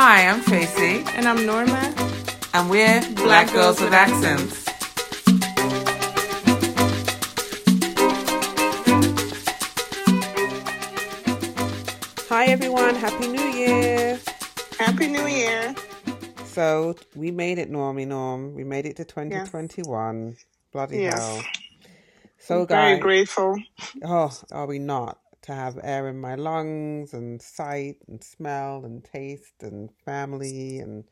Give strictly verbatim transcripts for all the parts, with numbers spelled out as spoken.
Hi, I'm Tracy. And I'm Norma. And we're Black, Black Girls with Accents. Hi, everyone. Happy New Year. Happy New Year. So, we made it, Normie Norm. We made it to twenty twenty-one. Yes. Bloody yes. hell. So, I'm guys. Very grateful. Oh, are we not? To have air in my lungs and sight and smell and taste and family and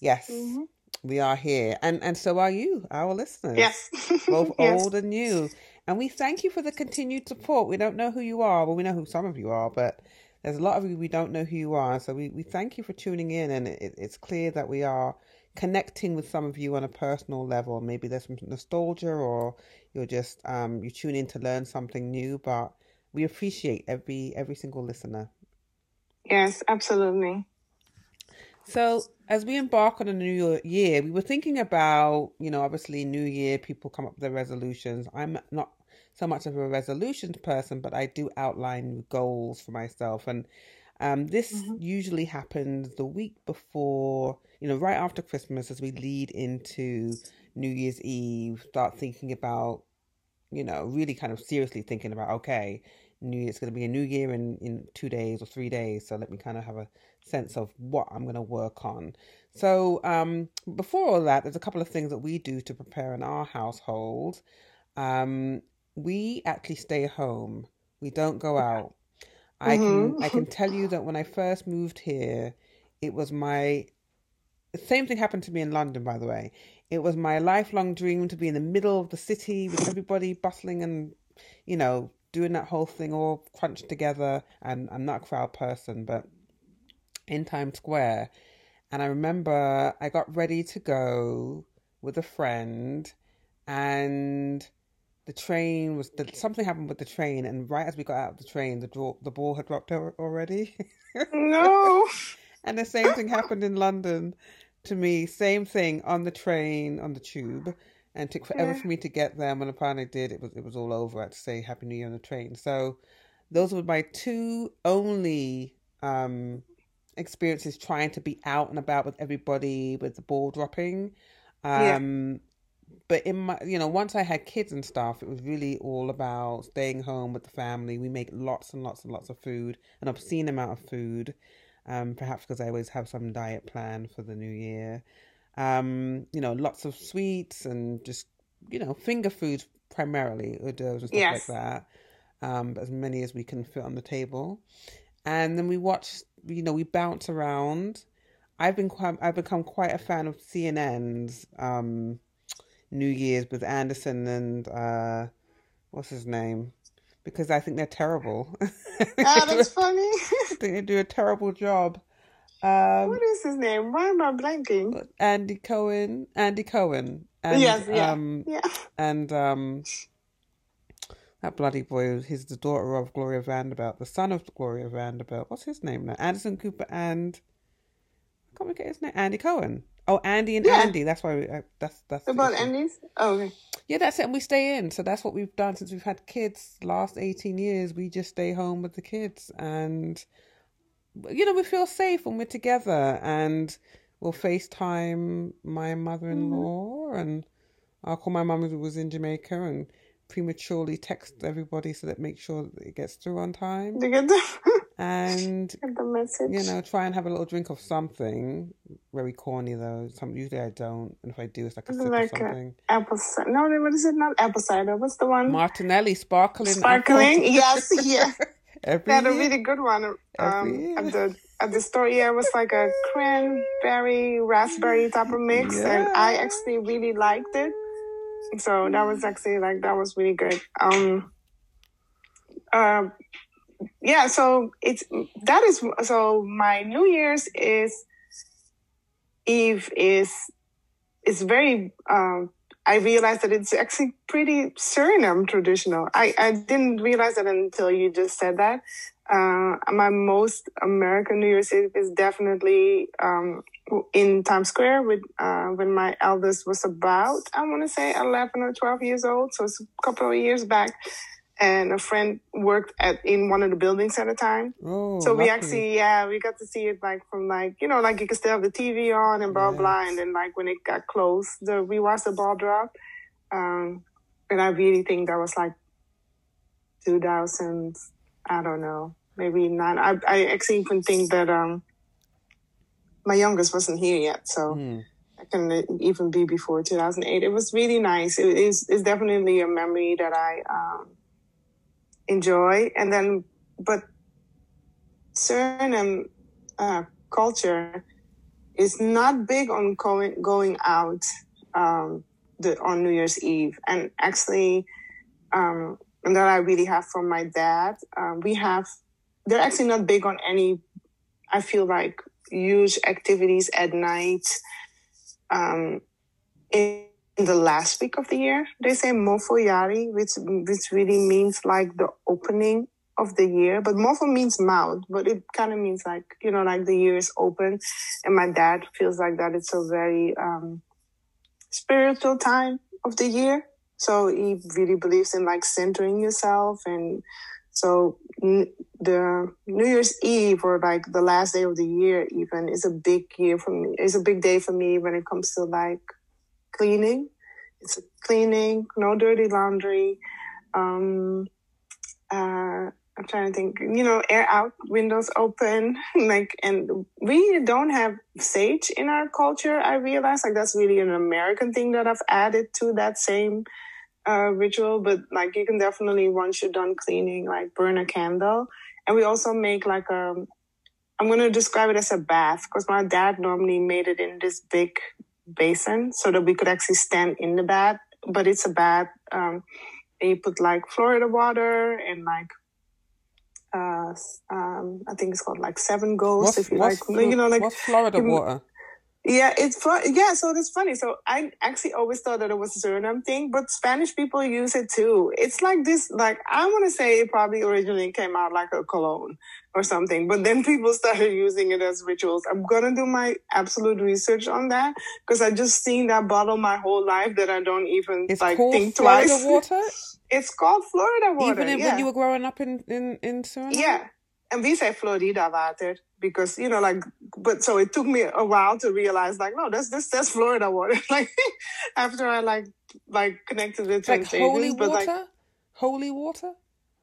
yes, mm-hmm. we are here. And and so are you, our listeners. Yes. Both yes. old and new. And we thank you for the continued support. We don't know who you are. Well, we know who some of you are, but there's a lot of you we don't know who you are. So we, we thank you for tuning in. And it, it's clear that we are connecting with some of you on a personal level. Maybe there's some nostalgia or you're just, um you tune in to learn something new, but we appreciate every every single listener. Yes, absolutely. So as we embark on a new year, we were thinking about, you know, obviously new year, people come up with their resolutions. I'm not so much of a resolutions person, but I do outline goals for myself. And um, this mm-hmm. usually happens the week before, you know, right after Christmas as we lead into New Year's Eve, start thinking about, you know, really kind of seriously thinking about, okay, New it's going to be a new year in, in two days or three days. So let me kind of have a sense of what I'm going to work on. So um, before all that, there's a couple of things that we do to prepare in our household. Um, we actually stay home. We don't go out. I mm-hmm. can I can tell you that when I first moved here, it was my... The same thing happened to me in London, by the way. It was my lifelong dream to be in the middle of the city with everybody bustling and, you know, doing that whole thing all crunched together. And I'm not a crowd person, but in Times Square. And I remember I got ready to go with a friend and the train was, the, something happened with the train. And right as we got out of the train, the, draw, the ball had dropped already. No. And the same thing happened in London. To me, same thing on the train, on the tube, and it took forever yeah. for me to get there. And when I finally did, it was it was all over. I had to say Happy New Year on the train. So those were my two only um, experiences trying to be out and about with everybody, with the ball dropping. Um, yeah. But in my, you know, once I had kids and stuff, it was really all about staying home with the family. We make lots and lots and lots of food, an obscene amount of food. Um, perhaps because I always have some diet plan for the new year. Um, you know, lots of sweets and just, you know, finger foods primarily, hors d'oeuvres and stuff yes. like that. Um, as many as we can fit on the table. And then we watch, you know, we bounce around. I've been quite, I've become quite a fan of C N N's um, New Year's with Anderson and uh, what's his name? Because I think they're terrible. Oh, that's funny. I think they do a terrible job. Um, what is his name? Why am I blanking? Andy Cohen. Andy Cohen. And, yes, yeah. Um, yeah. And um, that bloody boy, he's the daughter of Gloria Vanderbilt, the son of Gloria Vanderbilt. What's his name now? Anderson Cooper and... I can't forget his name. Andy Cohen. Oh, Andy and yeah. Andy. That's why we, uh, that's that's about Andy's. Oh, okay. Yeah, that's it. And we stay in. So that's what we've done since we've had kids. Last eighteen years, we just stay home with the kids, and you know we feel safe when we're together. And we'll FaceTime my mother-in-law, mm-hmm. and I'll call my mum who was in Jamaica and prematurely text everybody so that make sure that it gets through on time. And, you know, try and have a little drink of something. Very corny, though. Some, usually I don't. And if I do, it's like a sip like of something. Apple cider. No, what is it? Not apple cider. What's the one? Martinelli, sparkling. Sparkling, apple. Yes, yeah. Every they had a really good one um, at, the, at the store. Yeah, it was like a cranberry, raspberry type of mix. Yeah. And I actually really liked it. So that was actually, like, that was really good. Um. Uh, Yeah, so it's that is so my New Year's is Eve is is very. Um, I realized that it's actually pretty Suriname traditional. I, I didn't realize that until you just said that. Uh, my most American New Year's Eve is definitely um, in Times Square with uh, when my eldest was about I want to say eleven or twelve years old, so it's a couple of years back. and a friend worked at in one of the buildings at a time. Oh, so we lucky. actually, yeah, we got to see it like from like, you know, like you could still have the T V on and blah, yes. blah. And then like when it got close, the, we watched the ball drop. Um, and I really think that was like two thousand, I don't know, maybe not. I, I actually even think that um, my youngest wasn't here yet. So mm. I can even be before two thousand eight. It was really nice. It is, it's definitely a memory that I um, enjoy. And then, but Suriname uh, culture is not big on going, going out um, the, on New Year's Eve. And actually, um, and that I really have from my dad, um, we have, they're actually not big on any, I feel like, huge activities at night. Um, in the last week of the year, they say mofo yari, which which really means like the opening of the year. But mofo means mouth, but it kind of means like, you know, like the year is open. And my dad feels like that it's a very um, spiritual time of the year. So he really believes in like centering yourself. And so n- the New Year's Eve, or like the last day of the year even, is a big year for me. It's a big day for me when it comes to like cleaning. It's cleaning, no dirty laundry. Um, uh, I'm trying to think, you know, air out, windows open. Like, and we don't have sage in our culture, I realize. Like, that's really an American thing that I've added to that same uh, ritual. But like, you can definitely, once you're done cleaning, like burn a candle. And we also make like a, I'm going to describe it as a bath, because my dad normally made it in this big basin so that we could actually stand in the bath. But it's a bath. Um, they put like Florida water and like, Uh, um, I think it's called like Seven Goals. What's, if you like, fl- you know, like what's Florida water. Yeah, it's yeah. So it's funny. So I actually always thought that it was a Suriname thing, but Spanish people use it too. It's like this. Like, I want to say it probably originally came out like a cologne or something, but then people started using it as rituals. I'm gonna do my absolute research on that, because I just seen that bottle my whole life that I don't even it's like think Florida twice. Water? It's called Florida water. Even in, yeah. when you were growing up in, in, in Suriname? Yeah. And we say Florida water because, you know, like, but so it took me a while to realize, like, no, that's this that's Florida water. Like, after I, like, like connected it to like the holy stages, water? But like, holy water?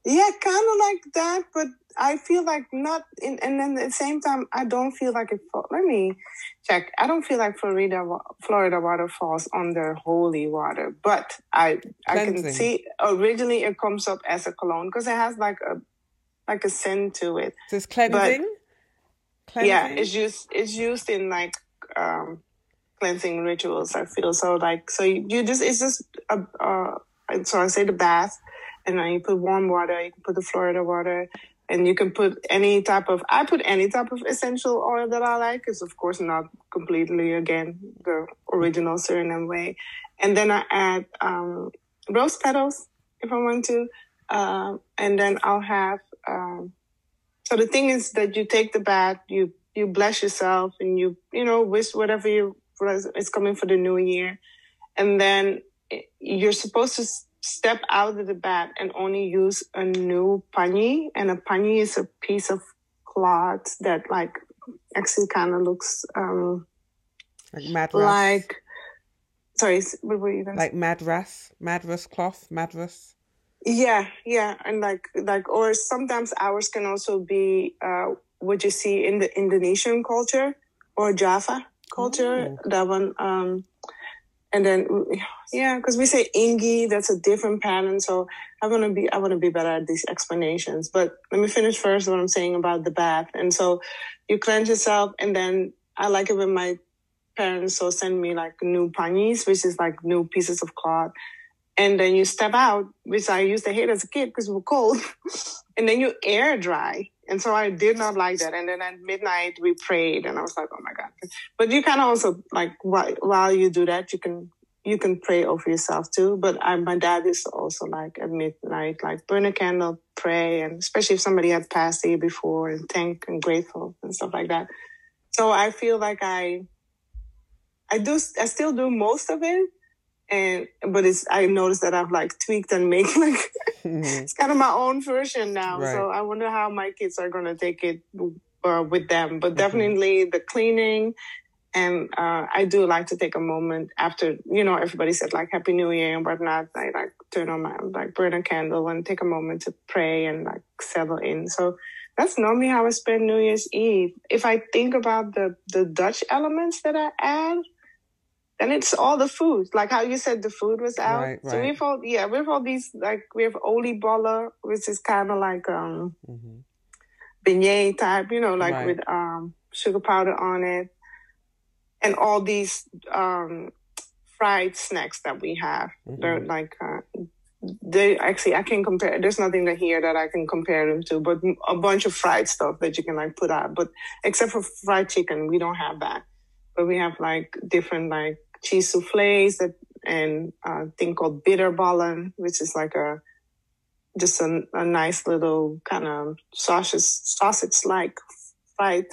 Yeah, kind of like that. But I feel like not in, and then at the same time, I don't feel like it, let me check. I don't feel like Florida, Florida water falls under holy water, but I, I can see originally it comes up as a cologne because it has like a, like a scent to it. So it's cleansing? But, cleansing? Yeah, it's used, it's used in like, um, cleansing rituals, I feel. So like, so you, you just, it's just, a, uh, so I say the bath. And then you put warm water, you can put the Florida water, and you can put any type of, I put any type of essential oil that I like. It's, of course, not completely, again, the original Suriname way. And then I add um, rose petals, if I want to. Uh, and then I'll have, um, so the thing is that you take the bath, you, you bless yourself, and you, you know, wish whatever you, is coming for the new year. And then you're supposed to step out of the bath and only use a new pani. And a pani is a piece of cloth that like actually kind of looks um like madras. Like, sorry, what were you gonna say? Like madras madras cloth madras yeah yeah and like like or sometimes ours can also be uh what you see in the Indonesian culture or Java culture. Oh. That one um And then, yeah, because we say ingi, that's a different pattern. So I want to be, I want to be better at these explanations. But let me finish first what I'm saying about the bath. And so you cleanse yourself. And then I like it when my parents so send me like new panis, which is like new pieces of cloth. And then you step out, which I used to hate as a kid because we were cold. And then you air dry. And so I did not like that. And then at midnight, we prayed. And I was like, oh, my God. But you kind of also, like, while, while you do that, you can you can pray over yourself, too. But I, my dad is also, like, at midnight, like, burn a candle, pray. And especially if somebody had passed the year before, and thank and grateful and stuff like that. So I feel like I I do I still do most of it. And but it's I noticed that I've, like, tweaked and made, like... It's kind of my own version now. Right. So I wonder how my kids are going to take it uh, with them. But definitely the cleaning. And uh, I do like to take a moment after, you know, everybody said, like, Happy New Year and whatnot. I, like, turn on my, like, burn a candle and take a moment to pray and, like, settle in. So that's normally how I spend New Year's Eve. If I think about the, the Dutch elements that I add, then it's all the food. Like how you said the food was out. Right, right. So we've all, yeah, we've all these, like, we have oliebollen, which is kind of like um, mm-hmm. beignet type, you know, like right. with um, sugar powder on it. And all these um, fried snacks that we have, mm-hmm. they're like, uh, they actually, I can compare, there's nothing here that I can compare them to, but a bunch of fried stuff that you can like put out. But except for fried chicken, we don't have that. But we have like different like cheese souffles that, and a thing called bitter ballen, which is like a, just a, a nice little kind of sausage, sausage-like fried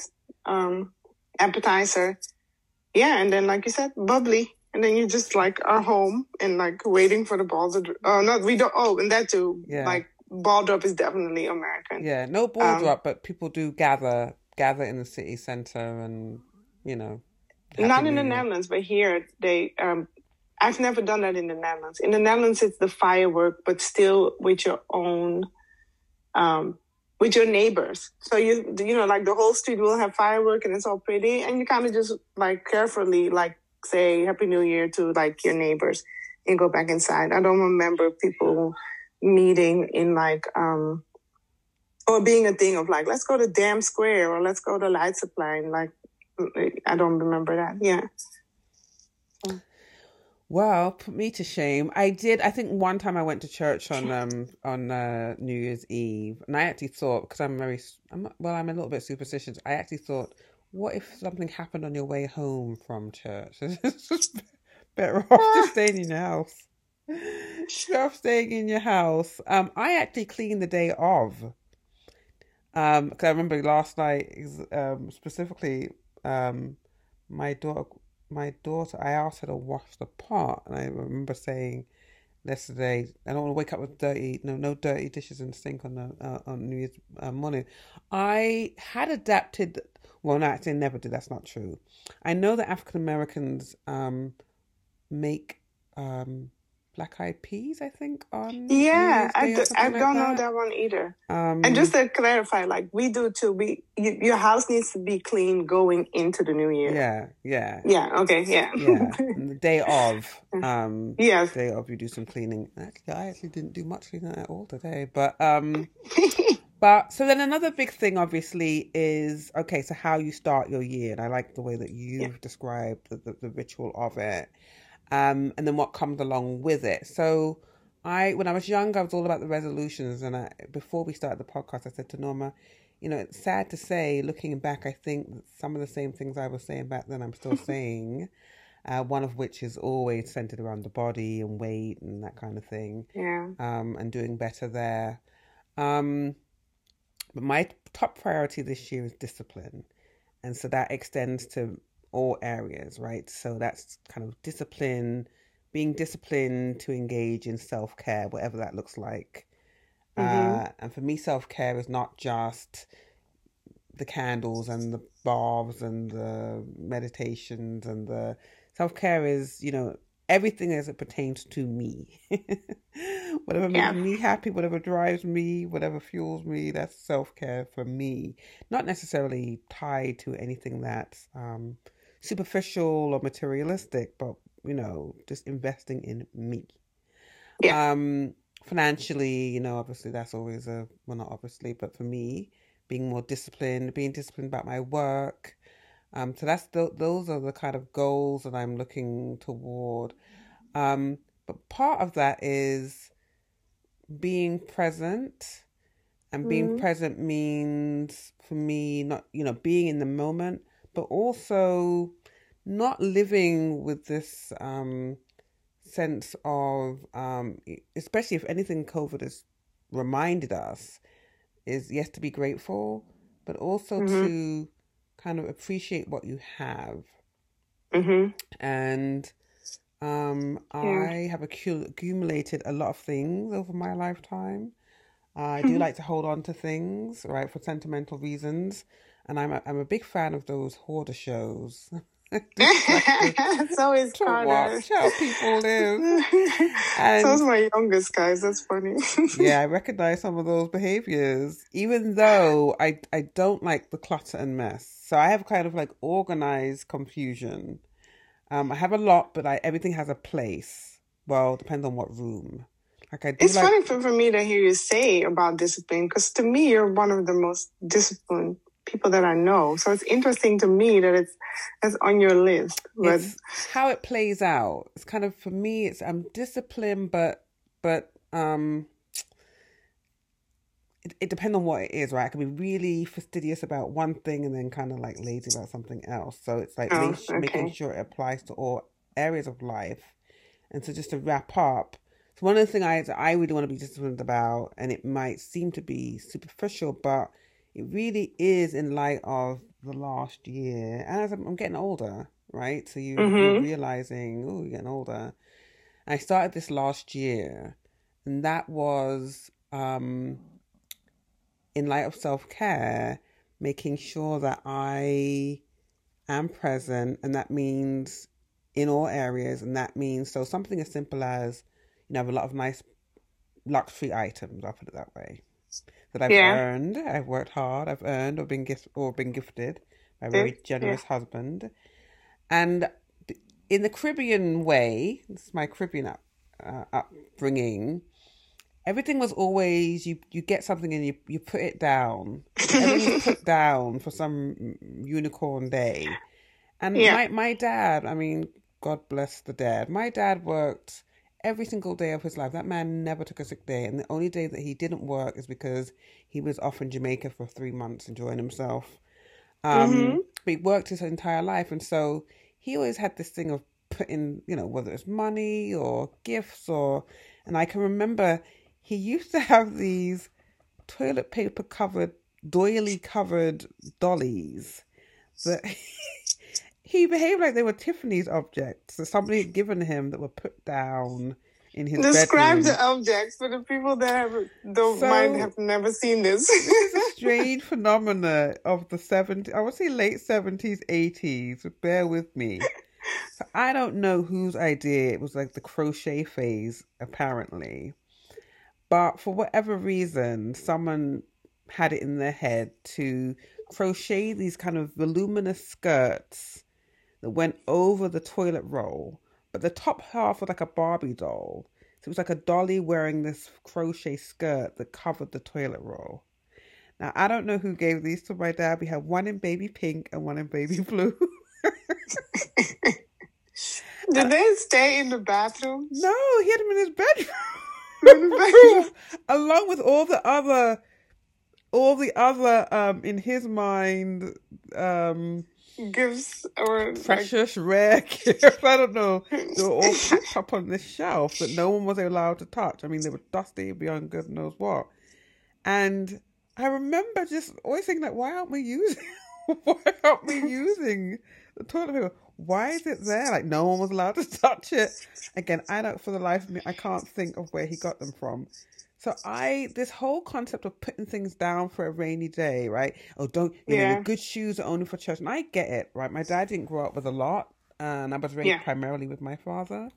um, appetizer. Yeah, and then like you said, bubbly, and then you just like are home and like waiting for the balls. Oh, uh, no, we don't. Oh, and that too. Yeah. Like ball drop is definitely American. Yeah, no ball um, drop, but people do gather, gather in the city center, and you know. Not in the Netherlands, but here they. Um, I've never done that in the Netherlands. In the Netherlands, it's the firework, but still with your own. Um, With your neighbors. So, you you know, like the whole street will have firework and it's all pretty. And you kind of just like carefully like say Happy New Year to like your neighbors and go back inside. I don't remember people meeting in like, um or being a thing of like, let's go to Dam Square or let's go to Light Supply. And like, I don't remember that. Yeah. So. Well, put me to shame. I did. I think one time I went to church on um on uh, New Year's Eve, and I actually thought, because I'm very, I'm, well, I'm a little bit superstitious. I actually thought, what if something happened on your way home from church? It's just better off just staying in your house. Better off staying in your house. Um, I actually cleaned the day of. Um, because I remember last night, um, specifically, um, my daughter. My daughter, I asked her to wash the pot, and I remember saying yesterday, I don't want to wake up with dirty, no, no dirty dishes in the sink on the uh, on New Year's uh, morning. I had adapted. Well, no, actually, I never did. That's not true. I know that African Americans um make um black-eyed peas. I think on yeah, I, do, I don't like know that. that one either. Um, and just to clarify, like we do too. We you, your house needs to be clean going into the new year. Yeah, yeah, yeah. Okay, yeah, yeah. And the day of, um, yeah, day of, you do some cleaning. Actually, I actually didn't do much cleaning at all today, but um, but so then another big thing, obviously, is okay. So how you start your year, and I like the way that you've yeah. described the, the, the ritual of it. Um, and then what comes along with it. So I, when I was younger, I was all about the resolutions. And I, before we started the podcast, I said to Norma, you know, it's sad to say, looking back, I think that some of the same things I was saying back then, I'm still saying, uh, one of which is always centered around the body and weight and that kind of thing. Yeah. Um, and doing better there. Um, but my top priority this year is discipline. And so that extends to all areas, right? So that's kind of discipline, being disciplined to engage in self-care, whatever that looks like. Mm-hmm. Uh, and for me, self-care is not just the candles and the baths and the meditations and the self-care is, you know, everything as it pertains to me. Whatever yeah. makes me happy, whatever drives me, whatever fuels me, that's self-care for me. Not necessarily tied to anything that's um, superficial or materialistic, but, you know, just investing in me. Yeah. Um, financially, you know, obviously that's always a, well, not obviously, but for me, being more disciplined, being disciplined about my work. Um, so that's the, those are the kind of goals that I'm looking toward. Um, but part of that is being present, and being mm-hmm. present means for me, not, you know, being in the moment, but also not living with this um, sense of, um, especially if anything COVID has reminded us, is yes, to be grateful, but also mm-hmm. to kind of appreciate what you have. Mm-hmm. And Um, yeah. I have accumulated a lot of things over my lifetime. I do like to hold on to things, right, for sentimental reasons. And I'm a, I'm a big fan of those hoarder shows. It's always fun. Watch how people live. And so is my youngest, guys. That's funny. Yeah, I recognize some of those behaviors, even though I, I don't like the clutter and mess. So I have kind of like organized confusion. Um, I have a lot, but I, everything has a place. Well, it depends on what room. Like I do it's like... funny for, for me to hear you say about discipline, because to me, you're one of the most disciplined people that I know. So it's interesting to me that it's that's on your list. But... It's how it plays out. It's kind of, for me, it's I'm disciplined, but but um, it, it depends on what it is, right? I can be really fastidious about one thing and then kind of like lazy about something else. So it's like oh, make, okay. making sure it applies to all areas of life. And so just to wrap up, so one of the things I, I really want to be disciplined about, and it might seem to be superficial, but it really is in light of the last year. And as I'm, I'm getting older, right? So you, mm-hmm. you're realizing, oh, you're getting older. And I started this last year, and that was um, in light of self-care, making sure that I am present, and that means in all areas, and that means, so something as simple as, you know, I have a lot of nice luxury items, I'll put it that way, that I've yeah. earned, I've worked hard, I've earned or been, gift- or been gifted by a very generous yeah. husband. And in the Caribbean way, this is my Caribbean up, uh, upbringing, everything was always, you, you get something and you, you put it down. Everything's put down for some unicorn day. And yeah. my, my dad, I mean, God bless the dad, my dad worked every single day of his life. That man never took a sick day. And the only day that he didn't work is because he was off in Jamaica for three months enjoying himself. Um, mm-hmm. But he worked his entire life. And so he always had this thing of putting, you know, whether it's money or gifts or... And I can remember he used to have these toilet paper covered, doily covered dollies that... He behaved like they were Tiffany's objects that somebody had given him that were put down in his bedroom. Describe the objects for the people that have, don't so, mind have never seen this. This is a strange phenomena of the seventies. I would say late seventies, eighties. Bear with me. So I don't know whose idea. It was like the crochet phase, apparently. But for whatever reason, someone had it in their head to crochet these kind of voluminous skirts that went over the toilet roll, but the top half was like a Barbie doll. So it was like a dolly wearing this crochet skirt that covered the toilet roll. Now, I don't know who gave these to my dad. We had one in baby pink and one in baby blue. Did uh, they stay in the bathroom? No, he had them in his bedroom. In bedroom. Along with all the other, all the other, um, in his mind, um... gifts or precious like... rare gifts. I don't know. They were all packed up on this shelf that no one was allowed to touch. I mean, they were dusty beyond God knows what. And I remember just always thinking, like, why aren't we using? why aren't we using the toilet paper? Why is it there? Like, no one was allowed to touch it. Again, I don't. For the life of me, I can't think of where he got them from. So I, this whole concept of putting things down for a rainy day, right? Oh, don't, you yeah. know, your good shoes are only for church. And I get it, right? My dad didn't grow up with a lot, and I was raised yeah. primarily with my father.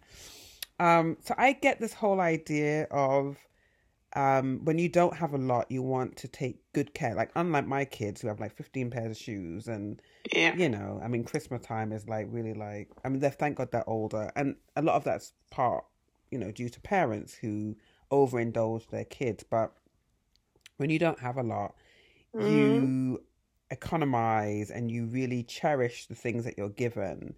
Um, so I get this whole idea of um, when you don't have a lot, you want to take good care. Like, unlike my kids who have like fifteen pairs of shoes and, yeah. you know, I mean, Christmas time is like really like, I mean, they're, thank God they're older. And a lot of that's part, you know, due to parents who overindulge their kids. But when you don't have a lot, mm. you economize and you really cherish the things that you're given.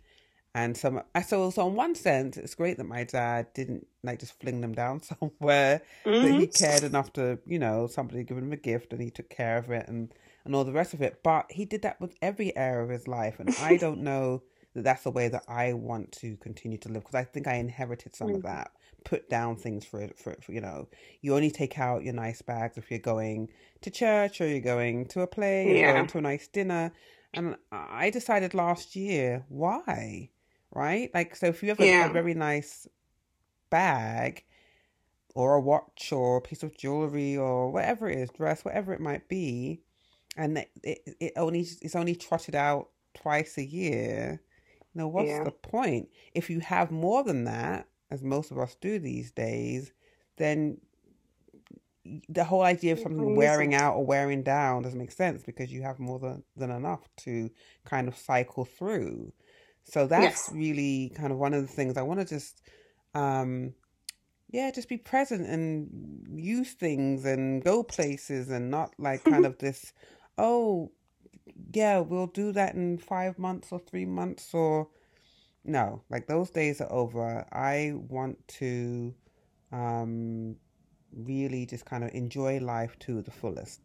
And so, so, so in one sense, it's great that my dad didn't like just fling them down somewhere, mm-hmm. that he cared enough to, you know, somebody had given him a gift and he took care of it and, and all the rest of it. But he did that with every area of his life. And I don't know that that's the way that I want to continue to live, because I think I inherited some mm. of that. Put down things for, for for you know, you only take out your nice bags if you're going to church or you're going to a play, yeah. or going to a nice dinner. And I decided last year, why? right? Like, so if you have a, yeah. a very nice bag or a watch or a piece of jewelry or whatever it is, dress, whatever it might be, and it, it, it only it's only trotted out twice a year, you know, what's yeah. the point? If you have more than that, as most of us do these days, then the whole idea of something wearing out or wearing down doesn't make sense, because you have more than, than enough to kind of cycle through. So that's yes. really kind of one of the things I want to just, um, yeah, just be present and use things and go places, and not like kind of this, oh, yeah, we'll do that in five months or three months or no, like those days are over. I want to, um, really just kind of enjoy life to the fullest.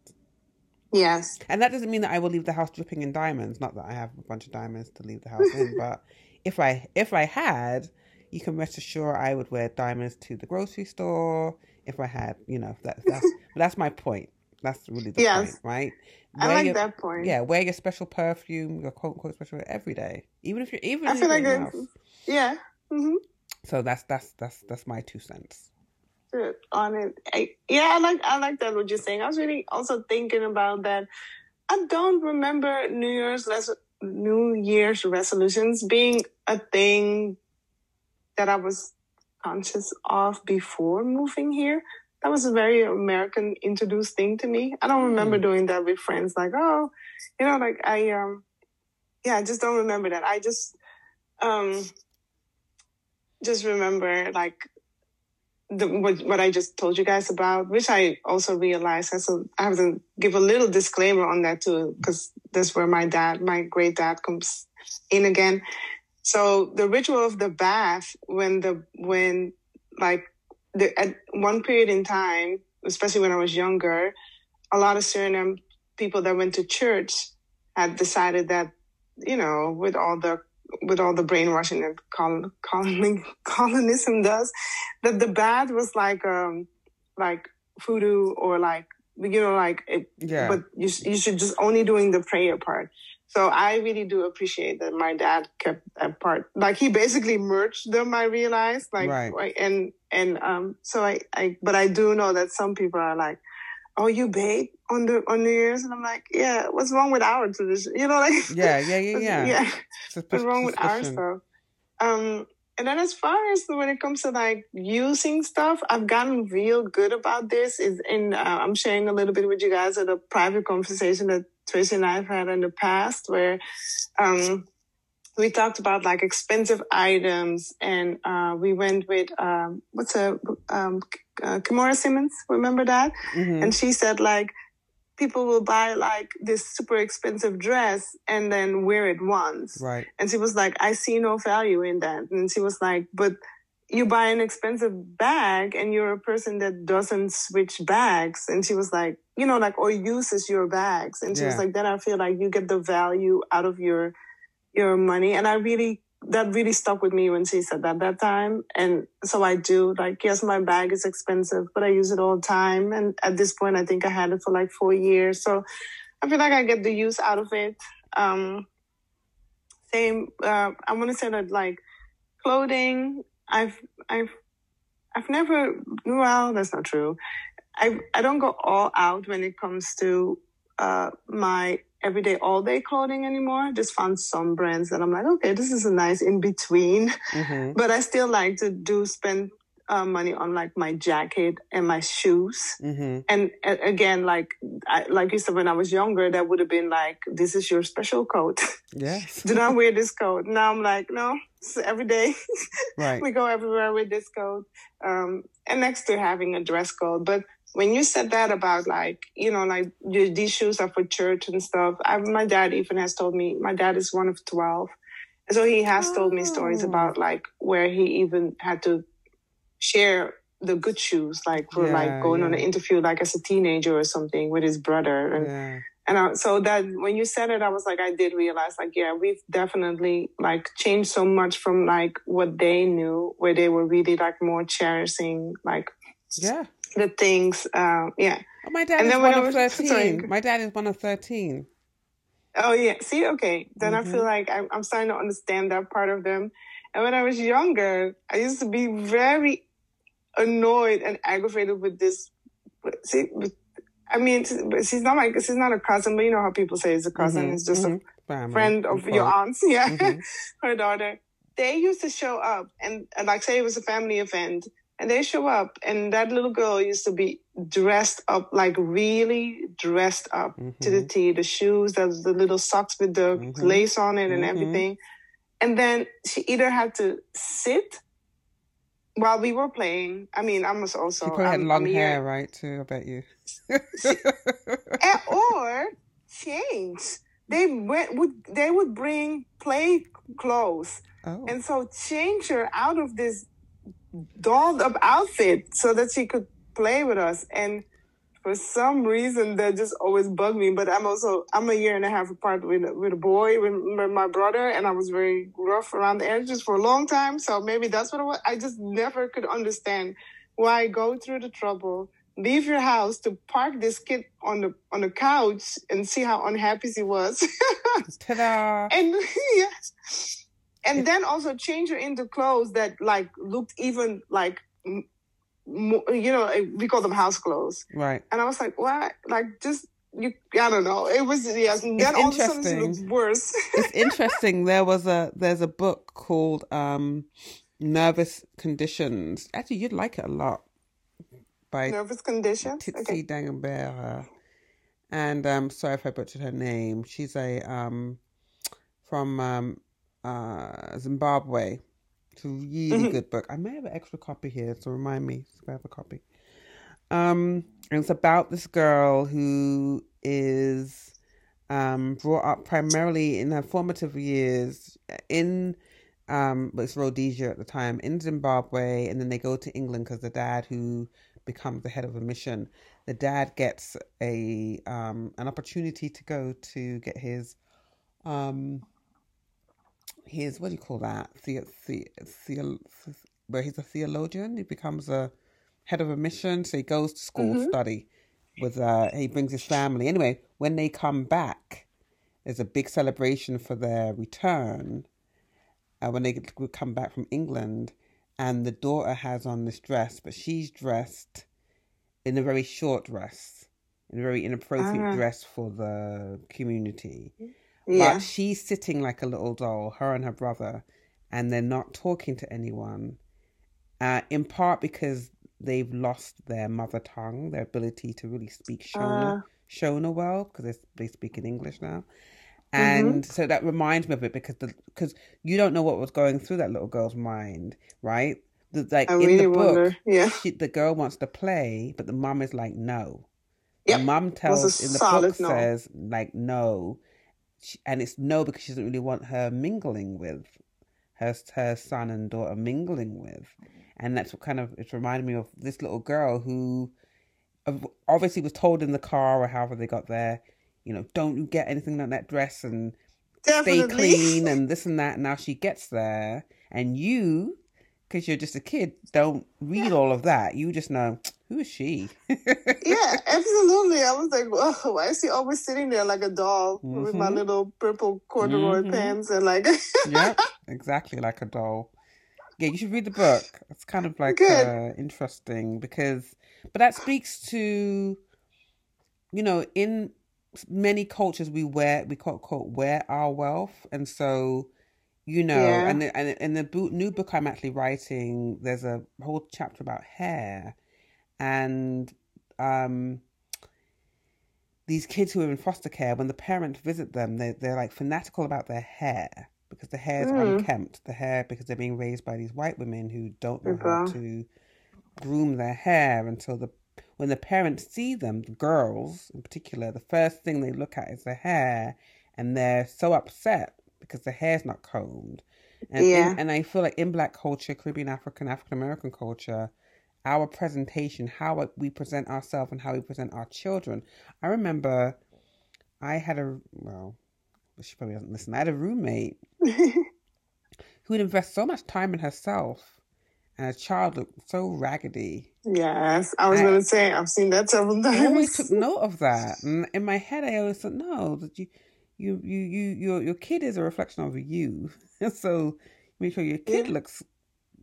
Yes. And that doesn't mean that I will leave the house dripping in diamonds. Not that I have a bunch of diamonds to leave the house in, but if I if I had, you can rest assured I would wear diamonds to the grocery store if I had, you know, if that, if that's but that's my point. That's really the yes. point, right? Wear I like your, that point. Yeah, wear your special perfume, your quote unquote special every day. Even if you're even I feel like it's, yeah. Mm-hmm. So that's that's that's that's my two cents. On it, I, yeah, I like I like that what you're saying. I was really also thinking about that. I don't remember New Year's res- New Year's resolutions being a thing that I was conscious of before moving here. That was a very American introduced thing to me. I don't remember mm. doing that with friends. Like, oh, you know, like I, um, yeah, I just don't remember that. I just, um, just remember like. The, what, what I just told you guys about, which I also realized, so I have to give a little disclaimer on that too, because that's where my dad, my great dad comes in again. So the ritual of the bath, when the, when like the, at one period in time, especially when I was younger, a lot of Suriname people that went to church had decided that, you know, with all the with all the brainwashing that colon, colon, colonism does, that the bath was like um, like voodoo or like, you know, like, it, yeah. but you, you should just only doing the prayer part. So I really do appreciate that my dad kept that part. Like he basically merged them, I realized. Like, right. and, and um, so I, I, but I do know that some people are like, oh, you bathe on the on New Year's? And I'm like, yeah, what's wrong with our tradition? You know, like... Yeah, yeah, yeah, yeah. yeah. Susp- what's wrong with our stuff? Um, and then as far as when it comes to, like, using stuff, I've gotten real good about this. Is in uh, I'm sharing a little bit with you guys at a private conversation that Tracy and I have had in the past, where um, we talked about, like, expensive items. And uh, we went with... Um, what's a... Um, Uh, Kimora Simmons, remember that? Mm-hmm. And she said, like, people will buy, like, this super expensive dress and then wear it once. Right. And she was like, I see no value in that. And she was like, but you buy an expensive bag and you're a person that doesn't switch bags. And she was like, you know, like, or uses your bags. And she yeah. was like, then I feel like you get the value out of your your money. And I really... that really stuck with me when she said that that time. And so I do, like, yes, my bag is expensive, but I use it all the time. And at this point, I think I had it for like four years. So I feel like I get the use out of it. Um, same. Uh, I want to say that, like, clothing, I've, I've, I've never, well, that's not true. I, I don't go all out when it comes to, uh, my everyday, all-day clothing anymore. I just found some brands that I'm like, okay, this is a nice in-between. Mm-hmm. But I still like to do spend uh, money on, like, my jacket and my shoes. Mm-hmm. And, and again, like I, like you said, when I was younger, that would have been like, this is your special coat. Yes. Do not wear this coat. Now I'm like, no, it's every day. Right. We go everywhere with this coat. Um, and next to having a dress code. But when you said that about, like, you know, like, these shoes are for church and stuff, I, my dad even has told me, my dad is one of twelve. And so he has oh. told me stories about, like, where he even had to share the good shoes, like, for, yeah, like, going yeah. on an interview, like, as a teenager or something with his brother. And yeah. and I, so that, when you said it, I was like, I did realize, like, yeah, we've definitely, like, changed so much from, like, what they knew, where they were really, like, more cherishing, like... yeah. the things, um, yeah. Oh, my dad and is one of thirteen. Sorry. My dad is one of thirteen. Oh, yeah. See, okay. Then mm-hmm. I feel like I'm, I'm starting to understand that part of them. And when I was younger, I used to be very annoyed and aggravated with this. See, with, I mean, she's not like she's not a cousin, but you know how people say it's a cousin. Mm-hmm, it's just mm-hmm. a Family. friend of Before. your aunt's, yeah, mm-hmm. her daughter. They used to show up and, and like say it was a family event, and they show up, and that little girl used to be dressed up, like really dressed up mm-hmm. to the T, the shoes, the, the little socks with the mm-hmm. lace on it and mm-hmm. everything. And then she either had to sit while we were playing. I mean, I was also... She probably had long Amir. hair, right, too? I bet you. she, or change. They went, would They would bring play clothes. Oh. And so change her out of this dolled-up outfit so that she could play with us. And for some reason, that just always bugged me. But I'm also, I'm a year and a half apart with, with a boy, with, with my brother, and I was very rough around the edges for a long time. So maybe that's what it was. I just never could understand why I go through the trouble, leave your house to park this kid on the on the couch and see how unhappy she was. Ta-da! And, yes. And then also change her into clothes that, like, looked even, like, you know, we call them house clothes. Right. And I was like, what? Like, just, you, I don't know. It was, yes. And then all of a sudden it looks worse. It's interesting. There was a, there's a book called um, Nervous Conditions. Actually, you'd like it a lot. By Nervous Conditions? Tsitsi okay. Dangarembga. And um, sorry if I butchered her name. She's a, um, from um, uh, Zimbabwe. It's a really mm-hmm. good book. I may have an extra copy here, so remind me if I have a copy. Um, and it's about this girl who is um, brought up primarily in her formative years in, um, well, it's Rhodesia at the time, in Zimbabwe, and then they go to England because the dad, who becomes the head of a mission, the dad gets a um, an opportunity to go to get his... Um, He's, what do you call that? The, the, the, where he's a theologian. He becomes a head of a mission. So he goes to school mm-hmm. to study. With uh, he brings his family. Anyway, when they come back, there's a big celebration for their return. Uh, when they come back from England. And the daughter has on this dress. But she's dressed in a very short dress. In a very inappropriate uh-huh. dress for the community. Yeah. But she's sitting like a little doll, her and her brother, and they're not talking to anyone, uh, in part because they've lost their mother tongue, their ability to really speak Shona, uh, Shona well, because they speak in English now. And mm-hmm. so that reminds me of it, because the, cause you don't know what was going through that little girl's mind, right? The, like I in really the book, wonder. Yeah. She, the girl wants to play, but the mum is like, no. Yep. The mum tells, in the book no. says, like, no. She, and it's no, because she doesn't really want her mingling with her her son and daughter mingling with, and that's what kind of it's reminded me of this little girl who obviously was told in the car or however they got there, you know, don't you get anything like that dress and Definitely. stay clean and this and that. Now she gets there, and you, because you're just a kid, don't read yeah. all of that. You just know. Who is she? Yeah, absolutely. I was like, whoa, why is she always sitting there like a doll mm-hmm. with my little purple corduroy mm-hmm. pants and like... Yeah, exactly, like a doll. Yeah, you should read the book. It's kind of like uh, interesting because... But that speaks to, you know, in many cultures we wear, we quote, quote, wear our wealth. And so, you know, yeah. and, the, and in the new book I'm actually writing, there's a whole chapter about hair. And um, these kids who are in foster care, when the parents visit them, they, they're like fanatical about their hair because the hair is mm. unkempt. The hair, because they're being raised by these white women who don't know okay. how to groom their hair. Until the when the parents see them, the girls in particular, the first thing they look at is their hair. And they're so upset because the hair's not combed. And, yeah. and, and I feel like in Black culture, Caribbean, African, African-American culture, our presentation, how we present ourselves and how we present our children. I remember I had a, well, she probably doesn't listen. I had a roommate who would invest so much time in herself, and her child looked so raggedy. Yes, I was going to say, I've seen that several times. I always took note of that. And in my head, I always thought, no, that you, you, you, you, your, your kid is a reflection of you. So make sure your kid yeah. looks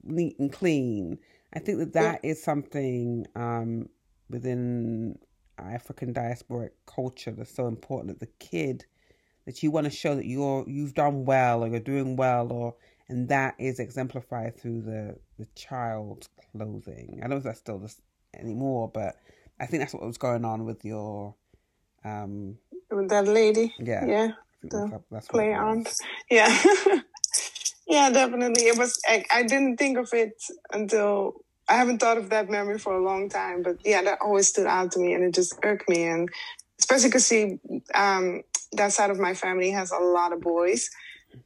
neat and clean. I think that that yeah. is something um, within African diasporic culture that's so important, that the kid, that you want to show that you're, you've done well or you're doing well, or and that is exemplified through the, the child's clothing. I don't know if that's still this anymore, but I think that's what was going on with your... Um, with that lady. Yeah. Yeah. The that's play on. Yeah. Yeah, definitely. It was, I, I didn't think of it until, I haven't thought of that memory for a long time, but yeah, that always stood out to me and it just irked me. And especially because she, um, that side of my family has a lot of boys.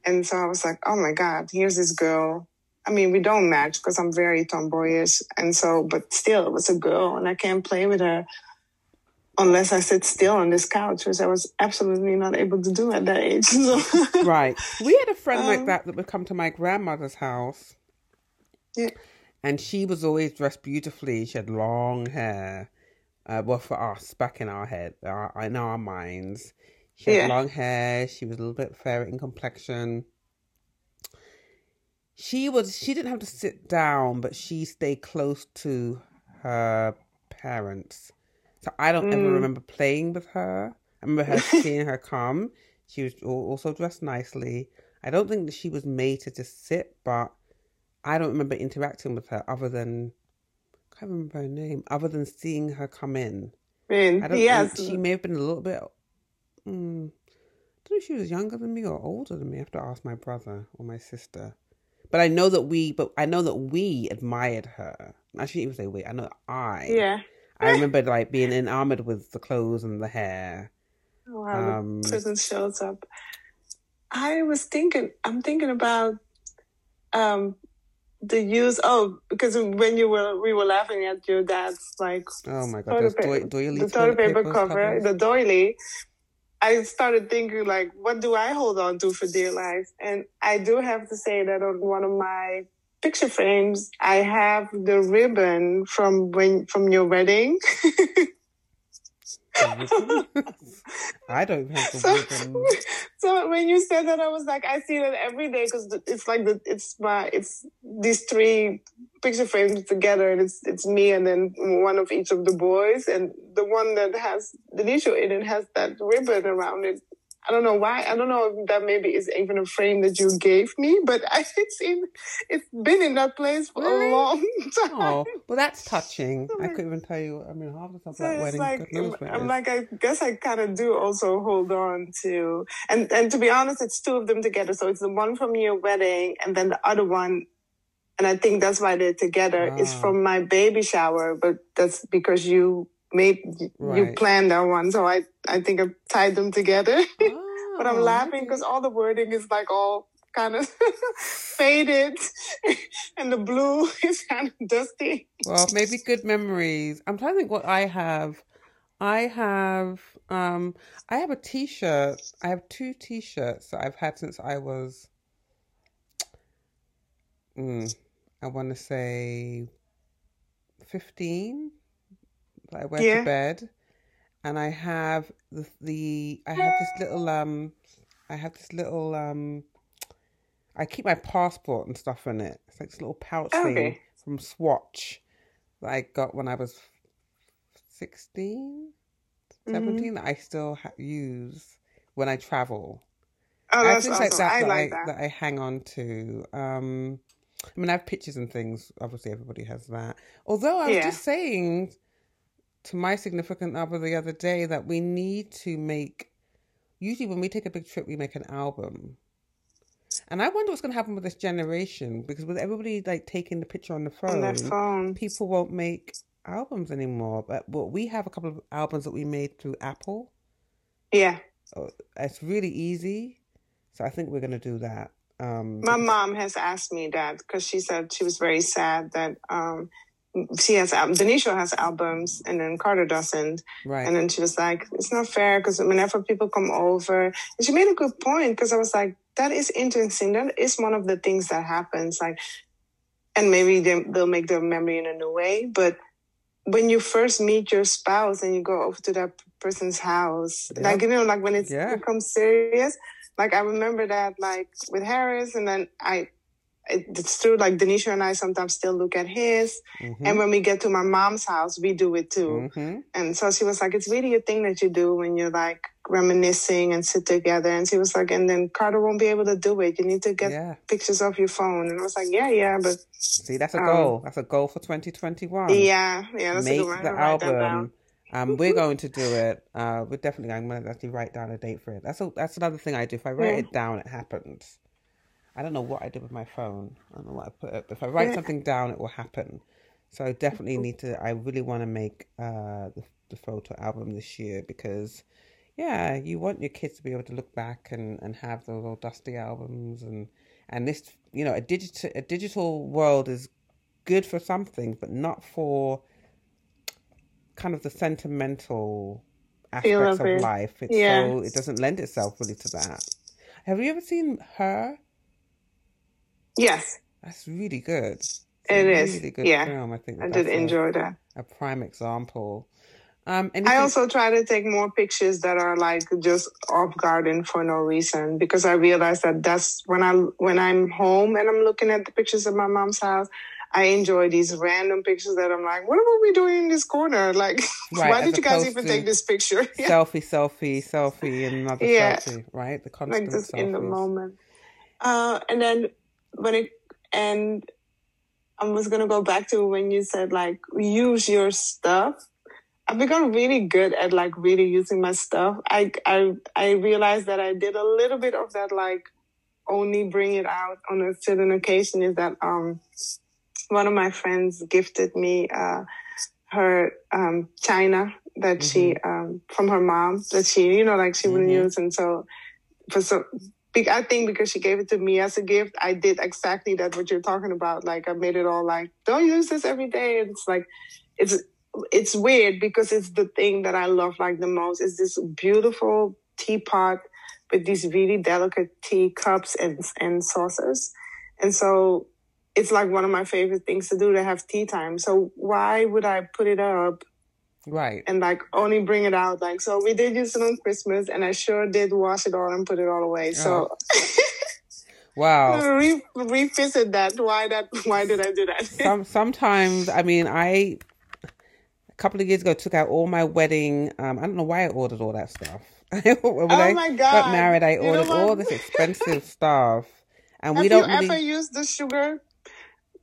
And so I was like, oh my God, here's this girl. I mean, we don't match because I'm very tomboyish. And so, but still, it was a girl and I can't play with her unless I sit still on this couch, which I was absolutely not able to do at that age. So. Right. We had a friend um, like that that would come to my grandmother's house. Yeah. And she was always dressed beautifully. She had long hair. Uh, well, for us, back in our head, our, in our minds. She had yeah. long hair. She was a little bit fairer in complexion. She was. She didn't have to sit down, but she stayed close to her parents. So I don't mm. ever remember playing with her. I remember her seeing her come. She was also dressed nicely. I don't think that she was made to just sit, but I don't remember interacting with her other than, I can't remember her name, other than seeing her come in. in I don't yes. think she may have been a little bit, mm, I don't know if she was younger than me or older than me. I have to ask my brother or my sister. But I know that we, but I know that we admired her. I shouldn't even say we, I know I. Yeah. I remember like being enamored with the clothes and the hair. Wow, um, the person shows up. I was thinking, I'm thinking about, um, the use, oh, because when you were, we were laughing at your dad's, like, oh my God, toilet paper, doily, the toilet paper cover, covers. the doily, I started thinking, like, what do I hold on to for dear life? And I do have to say that on one of my picture frames, I have the ribbon from when from your wedding. I don't have the so, ribbon. So when you said that, I was like, I see that every day because it's like the, it's my it's these three picture frames together, and it's it's me and then one of each of the boys, and the one that has the initial in it has that ribbon around it. I don't know why. I don't know if that maybe is even a frame that you gave me, but I, it's in, it's been in that place for really? a long time. Oh, well, that's touching. So I like, couldn't even tell you. I mean, half the stuff so that wedding. Like, God knows where I'm it like, I guess I kind of do also hold on to, and and to be honest, it's two of them together. So it's the one from your wedding, and then the other one, and I think that's why they're together. Wow. Is from my baby shower, but that's because you. Maybe right. you planned that one, so I, I think I tied them together. Oh, but I'm laughing because all the wording is like all kind of faded, and the blue is kind of dusty. Well, maybe good memories. I'm trying to think what I have. I have um I have a T-shirt. I have two T-shirts that I've had since I was, mm, I want to say, fifteen. I went yeah. to bed, and I have the, the I have this little um I have this little um I keep my passport and stuff in it. It's like this little pouch okay. thing from Swatch that I got when I was sixteen, seventeen. Mm-hmm. That I still ha- use when I travel. Oh, that's I have things awesome. like that I that, like I, that. that I hang on to. Um, I mean, I have pictures and things. Obviously, everybody has that. Although I was yeah. just saying to my significant other the other day that we need to make, usually when we take a big trip, we make an album. And I wonder what's going to happen with this generation, because with everybody like taking the picture on the phone, on phone. people won't make albums anymore. But, but we have a couple of albums that we made through Apple. Yeah. It's really easy. So I think we're going to do that. Um, my mom has asked me that because she said she was very sad that, um, she has albums. Denisha has albums, and then Carter doesn't. Right. And then she was like, "It's not fair because whenever people come over," and she made a good point because I was like, "That is interesting. That is one of the things that happens." Like, and maybe they, they'll make their memory in a new way. But when you first meet your spouse and you go over to that person's house, yep. like you know, like when it yeah. becomes serious. Like I remember that, like with Harris, and then I. it's true, like Denisha and I sometimes still look at his. Mm-hmm. And when we get to my mom's house, we do it too. Mm-hmm. And so she was like, it's really a thing that you do when you're like reminiscing and sit together. And she was like, and then Carter won't be able to do it. You need to get yeah. pictures off your phone. And I was like, yeah, yeah. But see, that's a um, goal. That's a goal for twenty twenty-one. Yeah. Yeah. That's Make a good one. the album. Um, we're going to do it. Uh, we're definitely I'm going to actually write down a date for it. That's a, that's another thing I do. If I write yeah. it down, it happens. I don't know what I did with my phone. I don't know what I put up. If I write something down, it will happen. So I definitely need to, I really want to make uh, the, the photo album this year because, yeah, you want your kids to be able to look back and, and have those old dusty albums. And, and this, you know, a, digit, a digital world is good for some things, but not for kind of the sentimental aspects of it. life. It's yeah. so, it doesn't lend itself really to that. Have you ever seen Her? Yes. That's really good. It's it a is. Really good yeah. film. I think I did enjoy a, that. A prime example. Um, and I also try to take more pictures that are like just off garden for no reason, because I realize that that's when I when I'm home and I'm looking at the pictures of my mom's house, I enjoy these random pictures that I'm like, what were we doing in this corner? Like, right, why did you guys even take this picture? Selfie, yeah. selfie, selfie, and another yeah. selfie, right? The constant like just selfies. In the moment. Uh, and then. But it, and I was going to go back to when you said, like, use your stuff. I've become really good at, like, really using my stuff. I, I, I realized that I did a little bit of that, like, only bring it out on a certain occasion is that um, one of my friends gifted me uh, her um, china that mm-hmm. she, um, from her mom, that she, you know, like, she mm-hmm. wouldn't use. And so, for so... I think because she gave it to me as a gift, I did exactly that, what you're talking about. Like, I made it all like, don't use this every day. And it's like, it's it's weird because it's the thing that I love like the most. It's this beautiful teapot with these really delicate tea cups and, and saucers. And so it's like one of my favorite things to do, to have tea time. So why would I put it up? Right. And like only bring it out. Like, so we did use it on Christmas and I sure did wash it all and put it all away. So oh. Wow. Re- revisit that. Why that? Why did I do that? Some, sometimes, I mean, I, a couple of years ago, took out all my wedding. Um, I don't know why I ordered all that stuff. when oh I my God. got married, I ordered all this expensive stuff. And Have we don't you really... ever used the sugar,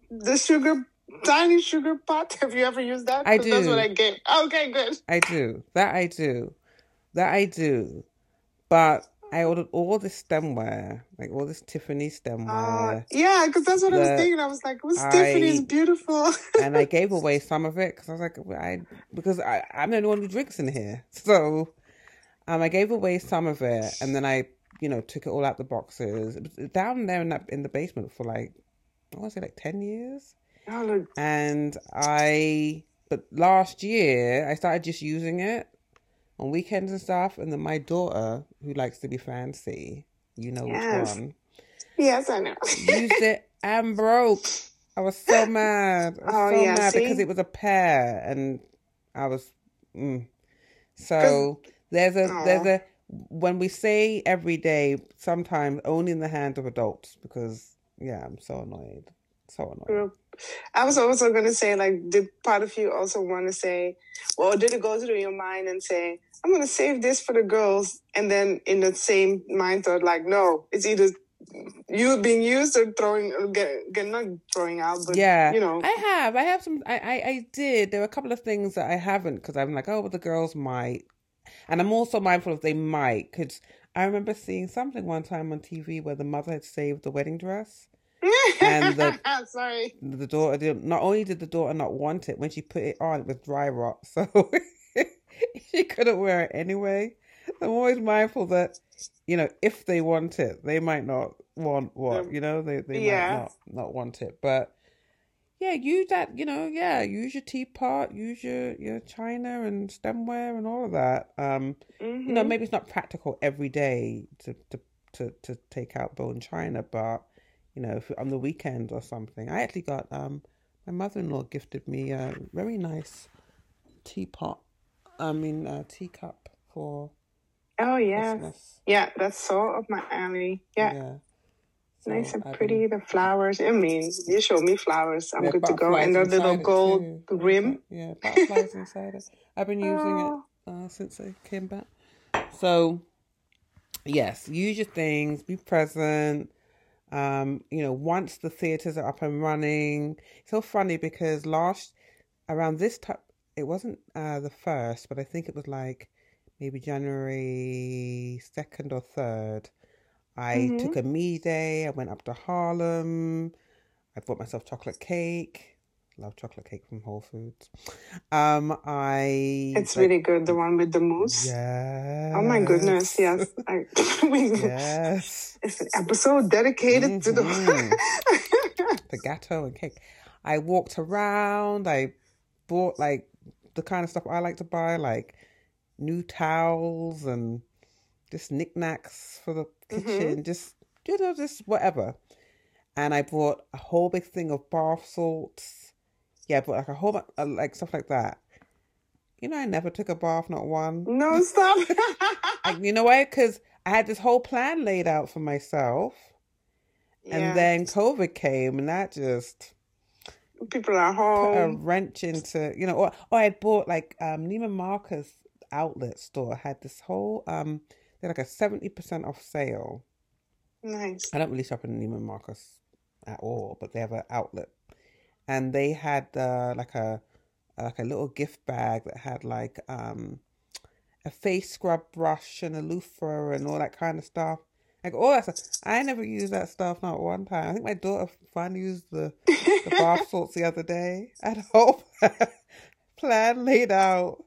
the sugar tiny sugar pot? Have you ever used that? I do. That's what I get. Okay, good. I do. That I do. That I do. But I ordered all this stemware, like all this Tiffany stemware. Uh, yeah, because that's what I was thinking. I was like, "What's Tiffany's beautiful?" And I gave away some of it because I was like, "I because I I'm the only one who drinks in here." So, um, I gave away some of it, and then I, you know, took it all out the boxes. It was down there in that in the basement for like, I want to say like ten years. And I, but last year I started just using it on weekends and stuff. And then my daughter, who likes to be fancy, you know yes. which one? Yes, I know. used it and broke. I was so mad. I was oh, so yeah, mad see? because it was a pair, and I was. Mm. So there's a Aww. there's a when we say every day, sometimes only in the hands of adults, because yeah, I'm so annoyed. So annoying. I was also going to say, like, did part of you also want to say, well, did it go through your mind and say, I'm going to save this for the girls? And then in that same mind thought, like, no, it's either you being used or throwing, or get, get, not throwing out, but, yeah. you know. I have. I have some, I, I, I did. There were a couple of things that I haven't, because I'm like, oh, well, the girls might. And I'm also mindful of they might, because I remember seeing something one time on T V where the mother had saved the wedding dress. And the, Sorry. the daughter did, not only did the daughter not want it, when she put it on, it was dry rot, so she couldn't wear it anyway. I'm always mindful that, you know, if they want it, they might not want what, you know, they, they yeah. might not, not want it. But yeah, use that, you know, yeah, use your teapot, use your, your china and stemware and all of that. Um, mm-hmm. You know, maybe it's not practical every day to, to, to, to take out bone china, but you know, if, on the weekend or something. I actually got, um, my mother-in-law gifted me a very nice teapot, I mean, a teacup for Oh, yes. Christmas. Yeah, that's so up my alley. Yeah. yeah. So nice and I pretty, the flowers. I mean, you show me flowers, I'm good to go. And the little gold rim. Yeah, butterflies inside it. I've been using oh. it uh, since I came back. So, yes, use your things, be present. Um, you know, once the theatres are up and running, it's so funny because last, around this time, it wasn't uh, the first, but I think it was like maybe January second or third. I mm-hmm. took a me day. I went up to Harlem. I bought myself chocolate cake. Love chocolate cake from Whole Foods. Um, I it's like, really good. The one with the mousse. Yeah. Oh my goodness! Yes. I, yes. It's an episode dedicated mm-hmm. to the the gâteau and cake. I walked around. I bought like the kind of stuff I like to buy, like new towels and just knickknacks for the kitchen. Mm-hmm. Just you know, just whatever. And I bought a whole big thing of bath salts. Yeah, but like a whole uh, like stuff like that. You know, I never took a bath, not one. No, stop. I, you know why? Because I had this whole plan laid out for myself. And yeah. then COVID came and that just... People at home. Put a wrench into, you know, or, or I bought like um, Neiman Marcus outlet store had this whole, um, they're like a seventy percent off sale. Nice. I don't really shop in Neiman Marcus at all, but they have an outlet. And they had uh, like a like a little gift bag that had like um, a face scrub brush and a loofah and all that kind of stuff. Like all that stuff. I never used that stuff, not one time. I think my daughter finally used the, the bath salts the other day. I had a whole plan laid out,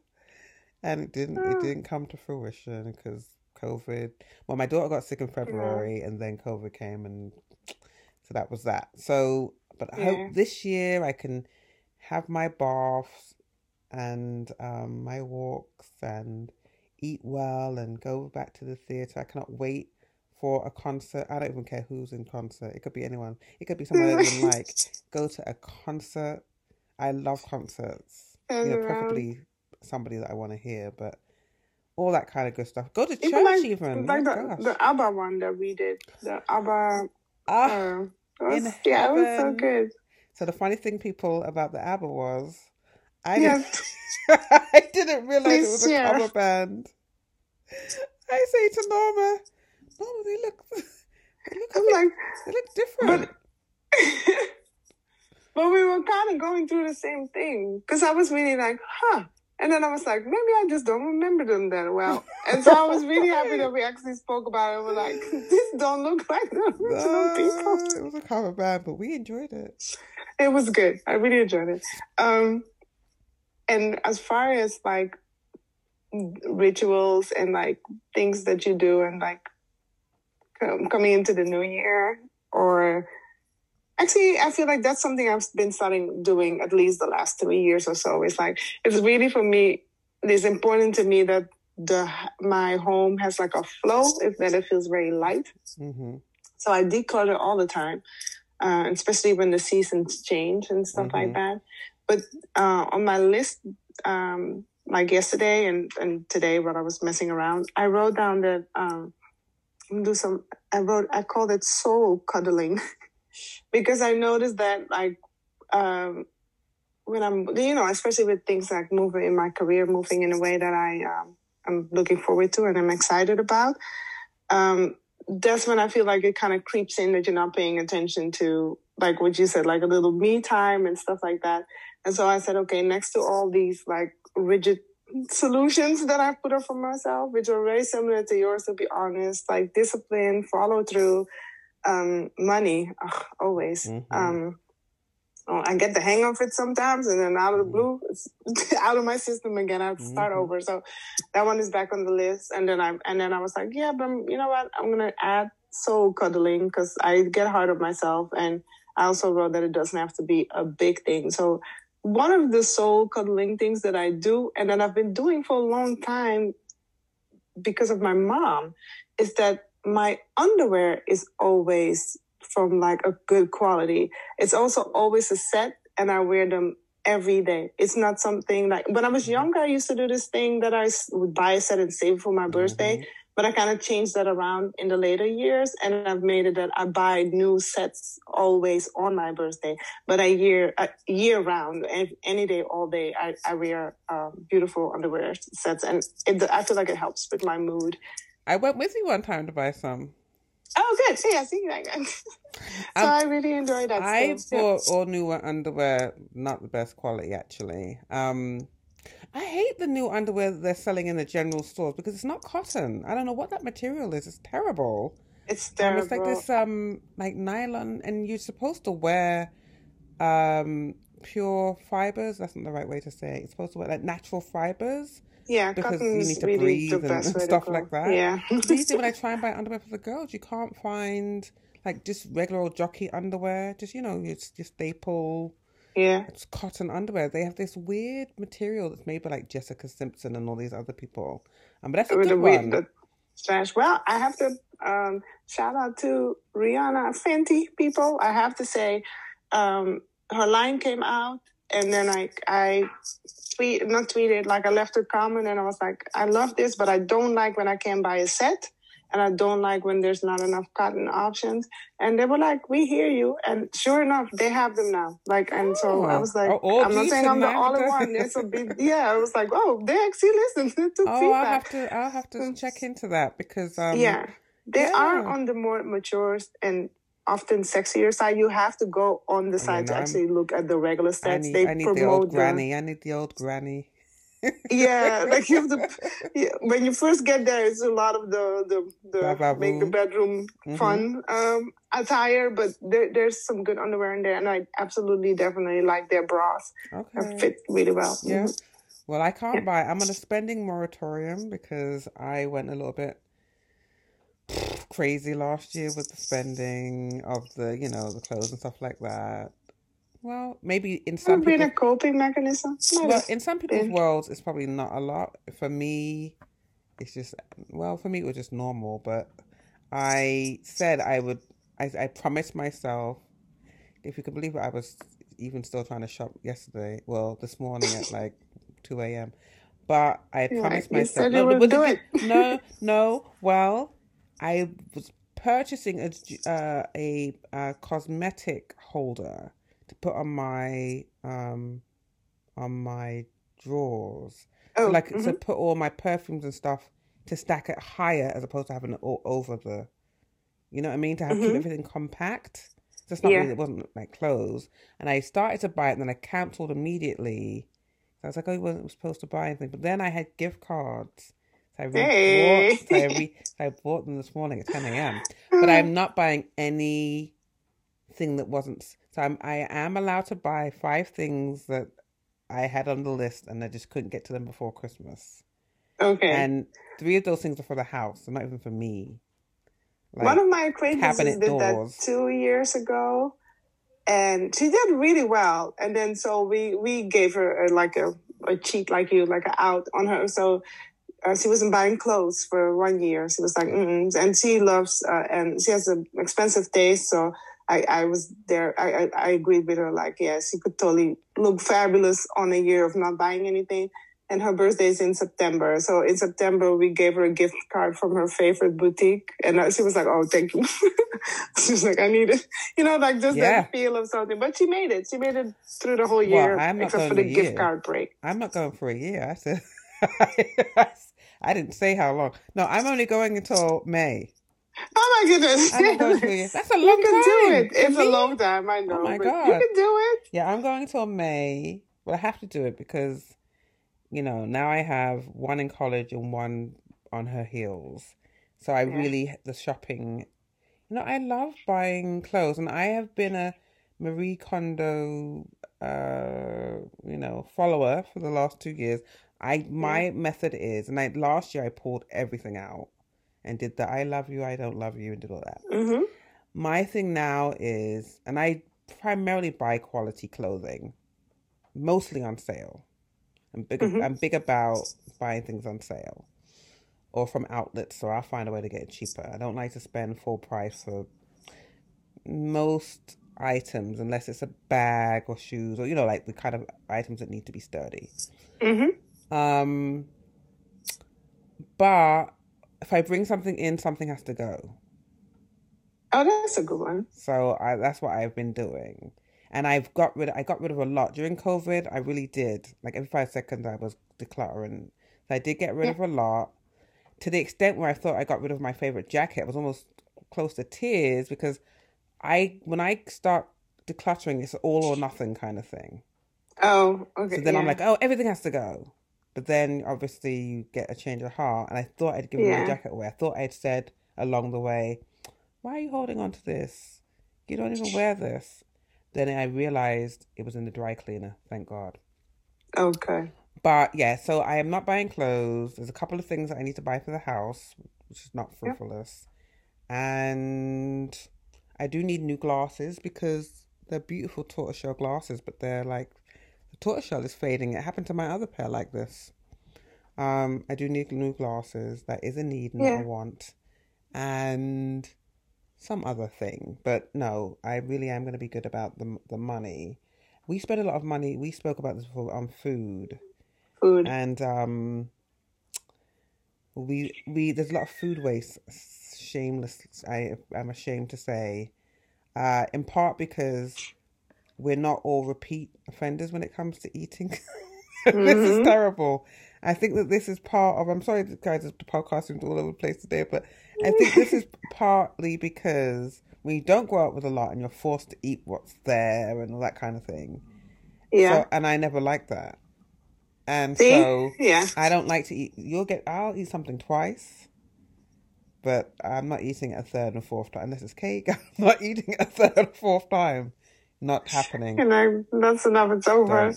and it didn't. It didn't come to fruition because COVID. Well, my daughter got sick in February, yeah. and then COVID came, and so that was that. So. But I yeah. hope this year I can have my baths and um, my walks and eat well and go back to the theatre. I cannot wait for a concert. I don't even care who's in concert. It could be anyone. It could be someone I even like. Go to a concert. I love concerts. You know, preferably somebody that I want to hear, but all that kind of good stuff. Go to even church like, even. Like oh, the, the ABBA one that we did. The ABBA... Uh, uh, Was, in yeah, it was so good. So the funny thing, people, about the ABBA was, I yes. didn't, I didn't realize it was an yeah. ABBA band. I say to Norma, Norma, they look, they look, I'm like, they look different. But, but we were kind of going through the same thing because I was really like, huh. And then I was like, maybe I just don't remember them that well. And so I was really happy that we actually spoke about it. We were like, this don't look like the original uh, people. It was a cover band, but we enjoyed it. It was good. I really enjoyed it. Um, and as far as like rituals and like things that you do and like com- coming into the new year or... Actually, I feel like that's something I've been starting doing at least the last three years or so. It's like, it's really for me, it's important to me that the my home has like a flow, if that it feels very light. Mm-hmm. So I declutter all the time, uh, especially when the seasons change and stuff mm-hmm. like that. But uh, on my list, um, like yesterday and, and today while I was messing around, I wrote down that, um, do some, I wrote, I called it soul cuddling. Because I noticed that, like, um, when I'm, you know, especially with things like moving in my career, moving in a way that I, um, I'm looking forward to and I'm excited about, um, that's when I feel like it kind of creeps in that you're not paying attention to, like what you said, like a little me time and stuff like that. And so I said, okay, next to all these, like, rigid solutions that I put up for myself, which are very similar to yours, to be honest, like discipline, follow through, um money ugh, always mm-hmm. um oh, I get the hang of it sometimes and then out of the blue it's out of my system again. I have to start mm-hmm. over. So that one is back on the list. And then I and then I was like, yeah, but I'm, you know what, I'm gonna add soul cuddling because I get hard on myself. And I also wrote that it doesn't have to be a big thing. So one of the soul cuddling things that I do and that I've been doing for a long time because of my mom is that my underwear is always from like a good quality. It's also always a set and I wear them every day. It's not something like, when I was younger, I used to do this thing that I would buy a set and save for my birthday. Mm-hmm. But I kind of changed that around in the later years, and I've made it that I buy new sets always on my birthday. But I year uh, year round, any day, all day, I, I wear uh, beautiful underwear sets, and it, I feel like it helps with my mood. I went with you one time to buy some. Oh, good. See, I see that. so um, I really enjoy that. I stuff. bought yeah. all newer underwear, not the best quality actually. Um, I hate the new underwear that they're selling in the general stores because it's not cotton. I don't know what that material is. It's terrible. It's terrible. Um, it's like this um like nylon, and you're supposed to wear um pure fibers. That's not the right way to say it. It's supposed to wear like natural fibers. Yeah, because you need to really breathe and stuff like that. Yeah. Usually when I try and buy underwear for the girls, you can't find like just regular old jockey underwear. Just, you know, it's just staple. Yeah, it's cotton underwear. They have this weird material that's made by like Jessica Simpson and all these other people. Um, but that's a good one. The trash. Well, I have to um, shout out to Rihanna, Fenty people. I have to say, um, her line came out, and then I I tweet not tweeted like I left a comment, and I was like, I love this, but I don't like when I can't buy a set. And I don't like when there's not enough cotton options. And they were like, we hear you. And sure enough, they have them now. Like, and so oh, I was like, I'm not saying I'm the only one. There's a big, yeah, I was like, oh, they actually listen to feedback. Oh, I'll have to, I'll have to check into that because... Um, yeah, they yeah. are on the more mature and often sexier side. You have to go on the side I mean, to I'm, actually look at the regular sets. I need, they I need promote the old granny. I need the old granny. yeah, like you have to, yeah, when you first get there, it's a lot of the, the, the bah, bah, make the bedroom mm-hmm. fun um, attire, but there, there's some good underwear in there, and I absolutely definitely like their bras. Okay. They fit really well. Yeah. Mm-hmm. Well, I can't yeah. buy, I'm on a spending moratorium because I went a little bit crazy last year with the spending of the, you know, the clothes and stuff like that. Well, maybe in some people... It's been a coping mechanism. Might well, in some people's been. worlds, it's probably not a lot. For me, it's just... Well, for me, it was just normal. But I said I would... I, I promised myself... If you could believe it, I was even still trying to shop yesterday. Well, this morning at like two a.m. But I yeah, promised myself... You said no, you would do it. No, no. Well, I was purchasing a, uh, a, a cosmetic holder... to put on my um on my drawers oh, so like mm-hmm. to put all my perfumes and stuff, to stack it higher as opposed to having it all over the, you know what I mean, to have mm-hmm. keep everything compact. That's not yeah. really, it wasn't like clothes, and I started to buy it and then I cancelled immediately. So I was like, oh, I wasn't supposed to buy anything, but then I had gift cards, so I, re- hey. bought, so I, re- so I bought them this morning at ten a.m. But I'm not buying any thing that wasn't. So I'm, I am allowed to buy five things that I had on the list and I just couldn't get to them before Christmas. Okay. And three of those things are for the house. They're not even for me. Like, one of my acquaintances did doors. that two years ago, and she did really well. And then so we, we gave her a, like a, a cheat like you, like an out on her. So uh, she wasn't buying clothes for one year. She was like, mm-mm. And she loves, uh, and she has an expensive taste, so... I, I was there. I, I, I agreed with her. Like, yes, you could totally look fabulous on a year of not buying anything. And her birthday is in September. So in September, we gave her a gift card from her favorite boutique. And she was like, oh, thank you. She was like, I need it. You know, like just yeah. that feel of something. But she made it. She made it through the whole year, well, except for the gift year. card break. I'm not going for a year. I said, I didn't say how long. No, I'm only going until May. Oh my goodness! I'm going to, that's a long time. You can time. do it. It's me. a long time. I know. Oh my god! You can do it. Yeah, I'm going till May, but I have to do it because, you know, now I have one in college and one on her heels. So I yeah. really the shopping. You know, I love buying clothes, and I have been a Marie Kondo, uh, you know, follower for the last two years. I my yeah. method is, and I last year I pulled everything out. And did the I love you, I don't love you, and did all that. Mm-hmm. My thing now is, and I primarily buy quality clothing, mostly on sale. I'm big, mm-hmm. I'm big about buying things on sale or from outlets, so I'll find a way to get it cheaper. I don't like to spend full price for most items unless it's a bag or shoes or, you know, like the kind of items that need to be sturdy. Mm-hmm. Um, but if I bring something in, something has to go. Oh, that's a good one. So I, that's what I've been doing. And I've got rid I got rid of a lot. During COVID, I really did. Like every five seconds I was decluttering. So I did get rid yeah. of a lot. To the extent where I thought I got rid of my favorite jacket, I was almost close to tears because I when I start decluttering, it's all or nothing kind of thing. Oh, okay. So then yeah. I'm like, oh, everything has to go. But then obviously you get a change of heart. And I thought I'd given yeah. my jacket away. I thought I'd said along the way, why are you holding on to this? You don't even wear this. Then I realized it was in the dry cleaner. Thank God. Okay. But yeah, so I am not buying clothes. There's a couple of things that I need to buy for the house, which is not frivolous. Yep. And I do need new glasses because they're beautiful tortoiseshell glasses, but they're like, the tortoiseshell is fading. It happened to my other pair like this. Um, I do need new glasses. That is a need and yeah. not a want. And some other thing. But no, I really am going to be good about the, the money. We spent a lot of money. We spoke about this before on food. Food. And um, we we there's a lot of food waste. Shameless, I am ashamed to say, uh, in part because we're not all repeat offenders when it comes to eating. Mm-hmm. This is terrible. I think that this is part of. I'm sorry, guys, the podcast seems all over the place today, but I think this is partly because when you don't go out with a lot and you're forced to eat what's there and all that kind of thing. Yeah. So, and I never liked that. And See? so yeah. I don't like to eat. You'll get, I'll eat something twice, but I'm not eating it a third and fourth time. Unless it's cake, I'm not eating it a third and fourth time. Not happening. You know, that's enough. It's over.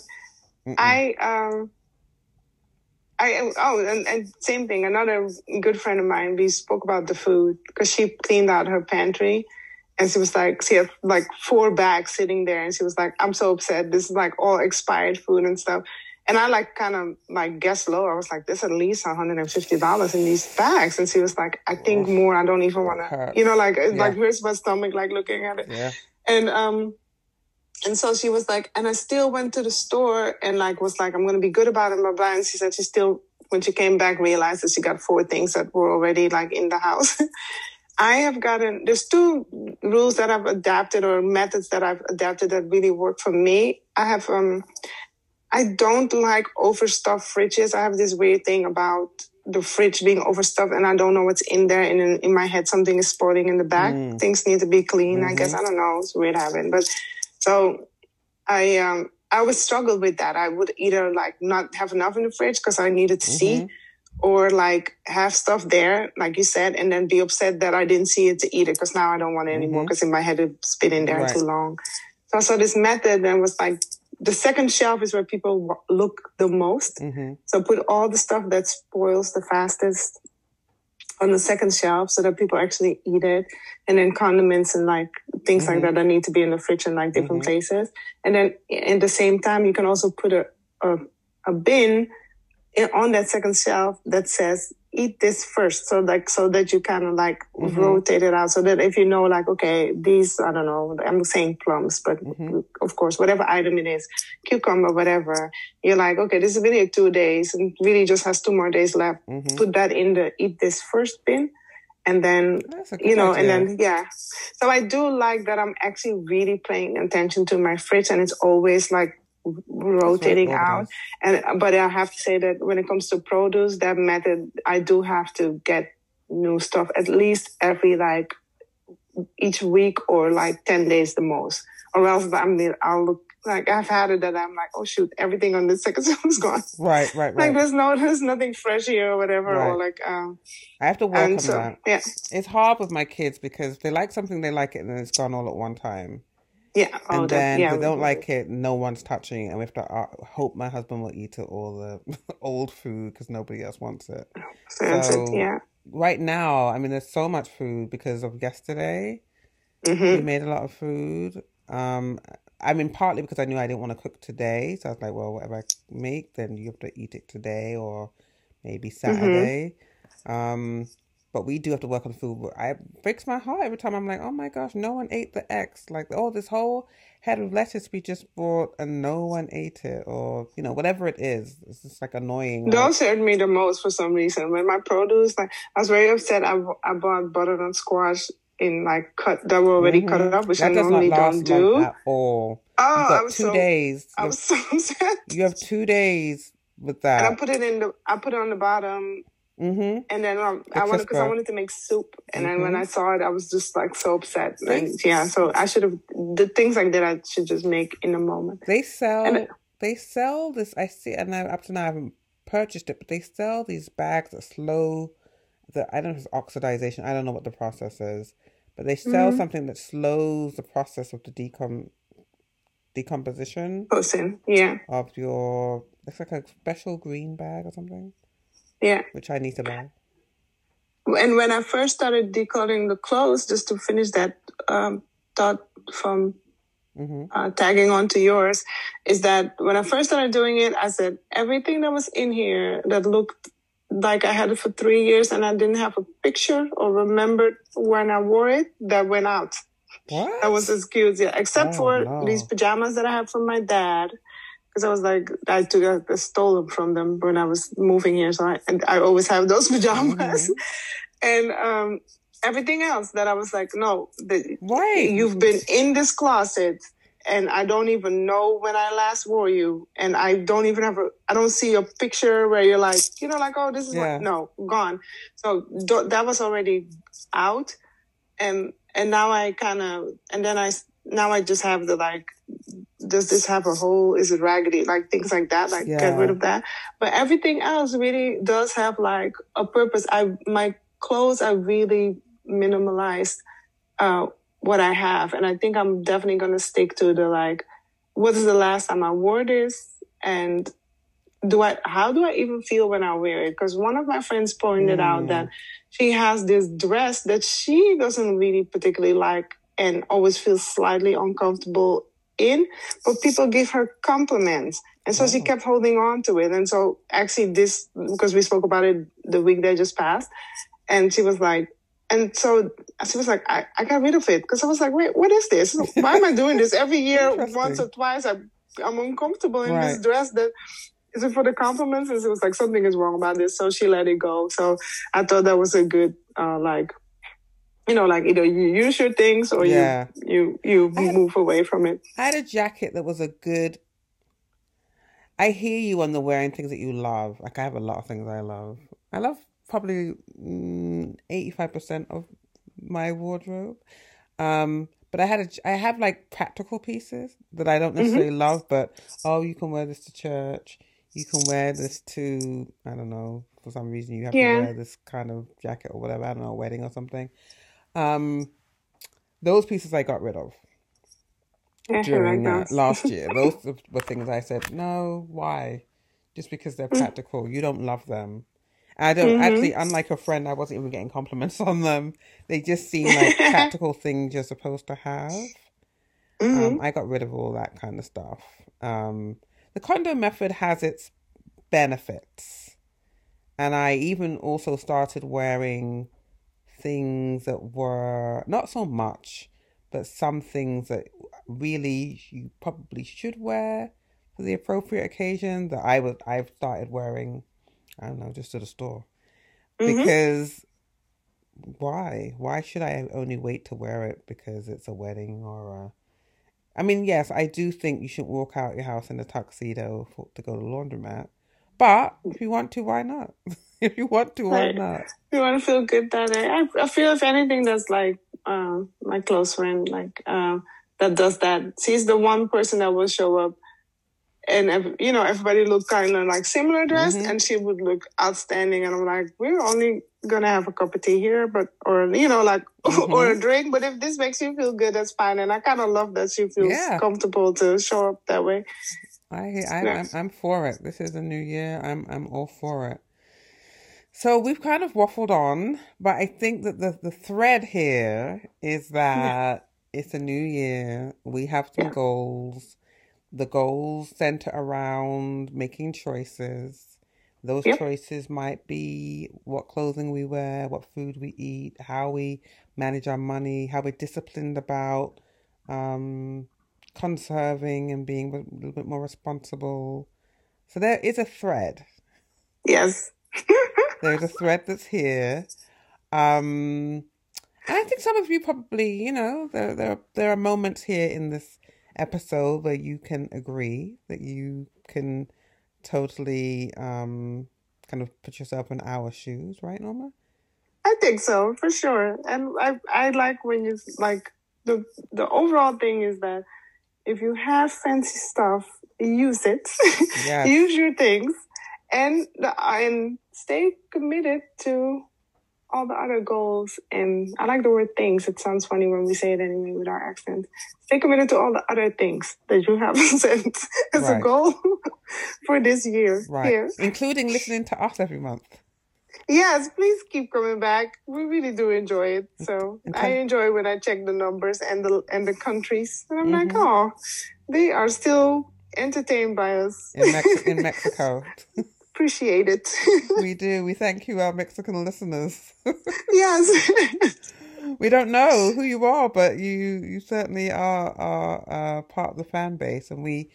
I, um, I oh, and, and same thing. Another good friend of mine, we spoke about the food because she cleaned out her pantry. And she was like, she had like four bags sitting there. And she was like, I'm so upset. This is like all expired food and stuff. And I like kind of like guessed low. I was like, there's at least one hundred fifty dollars in these bags. And she was like, I think more. I don't even want to, you know, like, yeah. like where's my stomach, like looking at it. Yeah. And, um, and so she was like, and I still went to the store and like, was like, I'm going to be good about it. Blah, blah. And she said, she still, when she came back, realized that she got four things that were already like in the house. I have gotten, there's two rules that I've adapted or methods that I've adapted that really work for me. I have, um, I don't like overstuffed fridges. I have this weird thing about the fridge being overstuffed and I don't know what's in there. And in, in my head, something is spoiling in the back. Mm. Things need to be clean, mm-hmm. I guess. I don't know. It's a weird habit. But so I, um, I always struggled with that. I would either like not have enough in the fridge because I needed to mm-hmm. see, or like have stuff there, like you said, and then be upset that I didn't see it to eat it because now I don't want it mm-hmm. anymore because in my head it's been in there right. too long. So I saw this method and was like, the second shelf is where people look the most. Mm-hmm. So put all the stuff that spoils the fastest on the second shelf so that people actually eat it. And then condiments and like things mm-hmm. like that that need to be in the fridge in like different mm-hmm. places. And then at the same time, you can also put a, a, a bin in, on that second shelf that says, eat this first. So like, so that you kind of like mm-hmm. rotate it out so that if you know, like, okay, these, I don't know, I'm saying plums, but mm-hmm. of course, whatever item it is, cucumber, whatever, you're like, okay, this is really two days and really just has two more days left. Mm-hmm. Put that in the eat this first bin. And then, you know, idea. and then, yeah. So I do like that I'm actually really paying attention to my fridge and it's always like rotating out. And but I have to say that when it comes to produce, that method, I do have to get new stuff at least every like each week or like ten days the most, or else I'm I'll look like I've had it that I'm like, oh shoot, everything on this second shelf is gone. Right, right, right. Like there's no there's nothing fresh here or whatever. Right. Or like um, I have to work on so, that. Yeah, it's hard with my kids because they like something, they like it, and then it's gone all at one time. Yeah, and oh, then yeah, if they don't like it, no one's touching it, and we have to uh, hope my husband will eat it, all the old food because nobody else wants it. So, so yeah. Right now, I mean, there's so much food because of yesterday. Mm-hmm. We made a lot of food. Um, I mean, partly because I knew I didn't want to cook today, so I was like, well, whatever I make, then you have to eat it today or maybe Saturday. Mm-hmm. Um, But we do have to work on food. I, it breaks my heart every time. I'm like, oh my gosh, no one ate the X. Like, oh, this whole head of lettuce we just bought and no one ate it, or, you know, whatever it is. It's just like annoying. Those hurt me the most for some reason. When my produce, like, I was very upset. I, I bought butternut squash in like cut that were already mm-hmm. cut up, which that I normally don't do. At all. Oh, I was two so, days. I was so upset. You have two days with that. And I put it in the, I put it on the bottom. Mm-hmm. And then um, I wanted because I wanted to make soup, and mm-hmm. then when I saw it, I was just like so upset. Like, yeah, so I should have the things like that. I should just make in the moment. They sell, and, they sell this. I see, and I, up to now I haven't purchased it, but they sell these bags that slow the. I don't know if it's oxidization. I don't know what the process is, but they sell mm-hmm. something that slows the process of the decom decomposition. Posting, yeah, of your. It's like a special green bag or something. Yeah. Which I need to buy. And when I first started decluttering the clothes, just to finish that um, thought from mm-hmm. uh, tagging on to yours, is that when I first started doing it, I said, everything that was in here that looked like I had it for three years and I didn't have a picture or remembered when I wore it, that went out. What? That was as cute, yeah. Except oh, for no. these pajamas that I had from my dad. Because I was like, I took, I stole them from them when I was moving here. So I, and I always have those pajamas. Mm-hmm. And um, everything else that I was like, no, the, right. you've been in this closet and I don't even know when I last wore you. And I don't even have, a, I don't see your picture where you're like, you know, like, oh, this is yeah. what, no, gone. So th- that was already out. And, and now I kind of, and then I, now I just have the like, does this have a hole? Is it raggedy? Like things like that, like yeah. get rid of that. But everything else really does have like a purpose. I, my clothes, I really minimalized uh, what I have. And I think I'm definitely going to stick to the like, what is the last time I wore this? And do I, how do I even feel when I wear it? Because one of my friends pointed mm. out that she has this dress that she doesn't really particularly like and always feels slightly uncomfortable in, but people give her compliments, and so oh. she kept holding on to it. And so actually this, because we spoke about it the week that just passed, and she was like, and so she was like, I, I got rid of it, because I was like, wait, what is this? Why am I doing this every year? Once or twice I, I'm uncomfortable in right. this dress. That is it for the compliments? And it was like, something is wrong about this. So she let it go. So I thought that was a good uh, like, you know, like either you use your things or yeah. you you, you had, move away from it. I had a jacket that was a good... I hear you on the wearing things that you love. Like, I have a lot of things I love. I love probably mm, eighty-five percent of my wardrobe. Um, but I had a, I have, like, practical pieces that I don't necessarily mm-hmm. love, but, oh, you can wear this to church. You can wear this to, I don't know, for some reason you have yeah. to wear this kind of jacket or whatever. I don't know, a wedding or something. Um, those pieces I got rid of yeah, during like uh, last year. Those were things I said, no, why? Just because they're practical. You don't love them. And I don't mm-hmm. actually, unlike a friend, I wasn't even getting compliments on them. They just seem like practical things you're supposed to have. Mm-hmm. Um, I got rid of all that kind of stuff. Um, the condo method has its benefits. And I even also started wearing things that were not so much, but some things that really you probably should wear for the appropriate occasion, that I was, I've started wearing, I don't know, just to the store. Mm-hmm. Because why? Why should I only wait to wear it because it's a wedding or a... I mean, yes, I do think you shouldn't walk out your house in a tuxedo for, to go to the laundromat. But if you want to, why not? If you want to, why like, not? You want to feel good that day. I, I feel if anything, that's like uh, my close friend, like uh, that does that. She's the one person that will show up, and you know everybody look kind of like similar dressed, mm-hmm. and she would look outstanding. And I'm like, we're only gonna have a cup of tea here, but or you know like mm-hmm. or a drink. But if this makes you feel good, that's fine. And I kind of love that she feels yeah. comfortable to show up that way. I, I, I'm, I'm for it. This is a new year. I'm I'm all for it. So we've kind of waffled on, but I think that the, the thread here is that yeah. it's a new year. We have some yeah. goals. The goals center around making choices Those yep. choices might be what clothing we wear, what food we eat, how we manage our money, how we're disciplined about um, conserving and being a little bit more responsible. So there is a thread. Yes. There's a thread that's here. Um, and I think some of you probably, you know, there, there, there are moments here in this episode where you can agree, that you can totally um kind of put yourself in our shoes, right, Norma? I think so, for sure. And I I like when you like the the overall thing is that if you have fancy stuff, use it. Yes. Use your things and the, and stay committed to all the other goals. And I like the word things. It sounds funny when we say it anyway with our accent. Stay committed to all the other things that you have set as right. a goal for this year. Right. Here. Including listening to us every month. Yes, please keep coming back. We really do enjoy it. So ten- I enjoy when I check the numbers and the and the countries. And I'm mm-hmm. like, oh, they are still entertained by us. In, Mex- in Mexico. Appreciate it. We do. We thank you, our Mexican listeners. Yes. We don't know who you are, but you, you certainly are, are uh, part of the fan base. And we,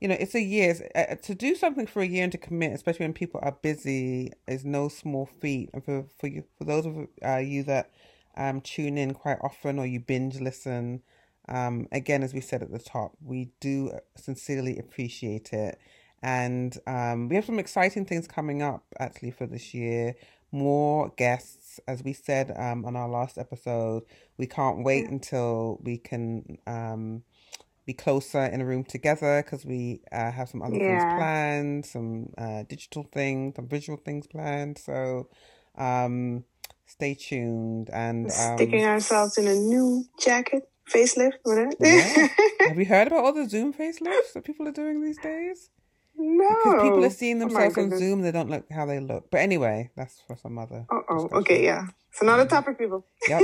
you know, it's a year. It's, uh, to do something for a year and to commit, especially when people are busy, is no small feat. And for, for, you, for those of uh, you that um, tune in quite often or you binge listen, um, again, as we said at the top, we do sincerely appreciate it. And um, we have some exciting things coming up, actually, for this year. More guests, as we said um, on our last episode. We can't wait until we can um, be closer in a room together, because we uh, have some other yeah. things planned, some uh, digital things, some visual things planned. So um, stay tuned. And um, sticking ourselves in a new jacket. Facelift, whatever. Yeah. Have you heard about all the Zoom facelifts that people are doing these days? No. Because people are seeing themselves oh on Zoom, they don't look how they look. But anyway, that's for some other. Oh, okay, yeah. It's another topic, people. Yep.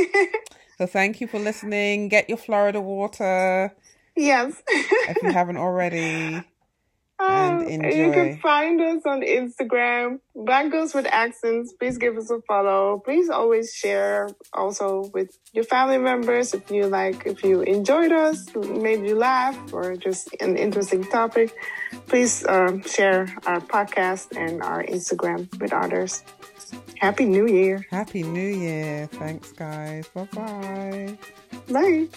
So thank you for listening. Get your Florida water. Yes. If you haven't already. Um, and enjoy. You can find us on Instagram, Black Girls with Accents. Please give us a follow. Please always share also with your family members if you like, if you enjoyed us, made you laugh, or just an interesting topic. Please um, share our podcast and our Instagram with others. Happy New Year. Happy New Year. Thanks, guys. Bye-bye. Bye.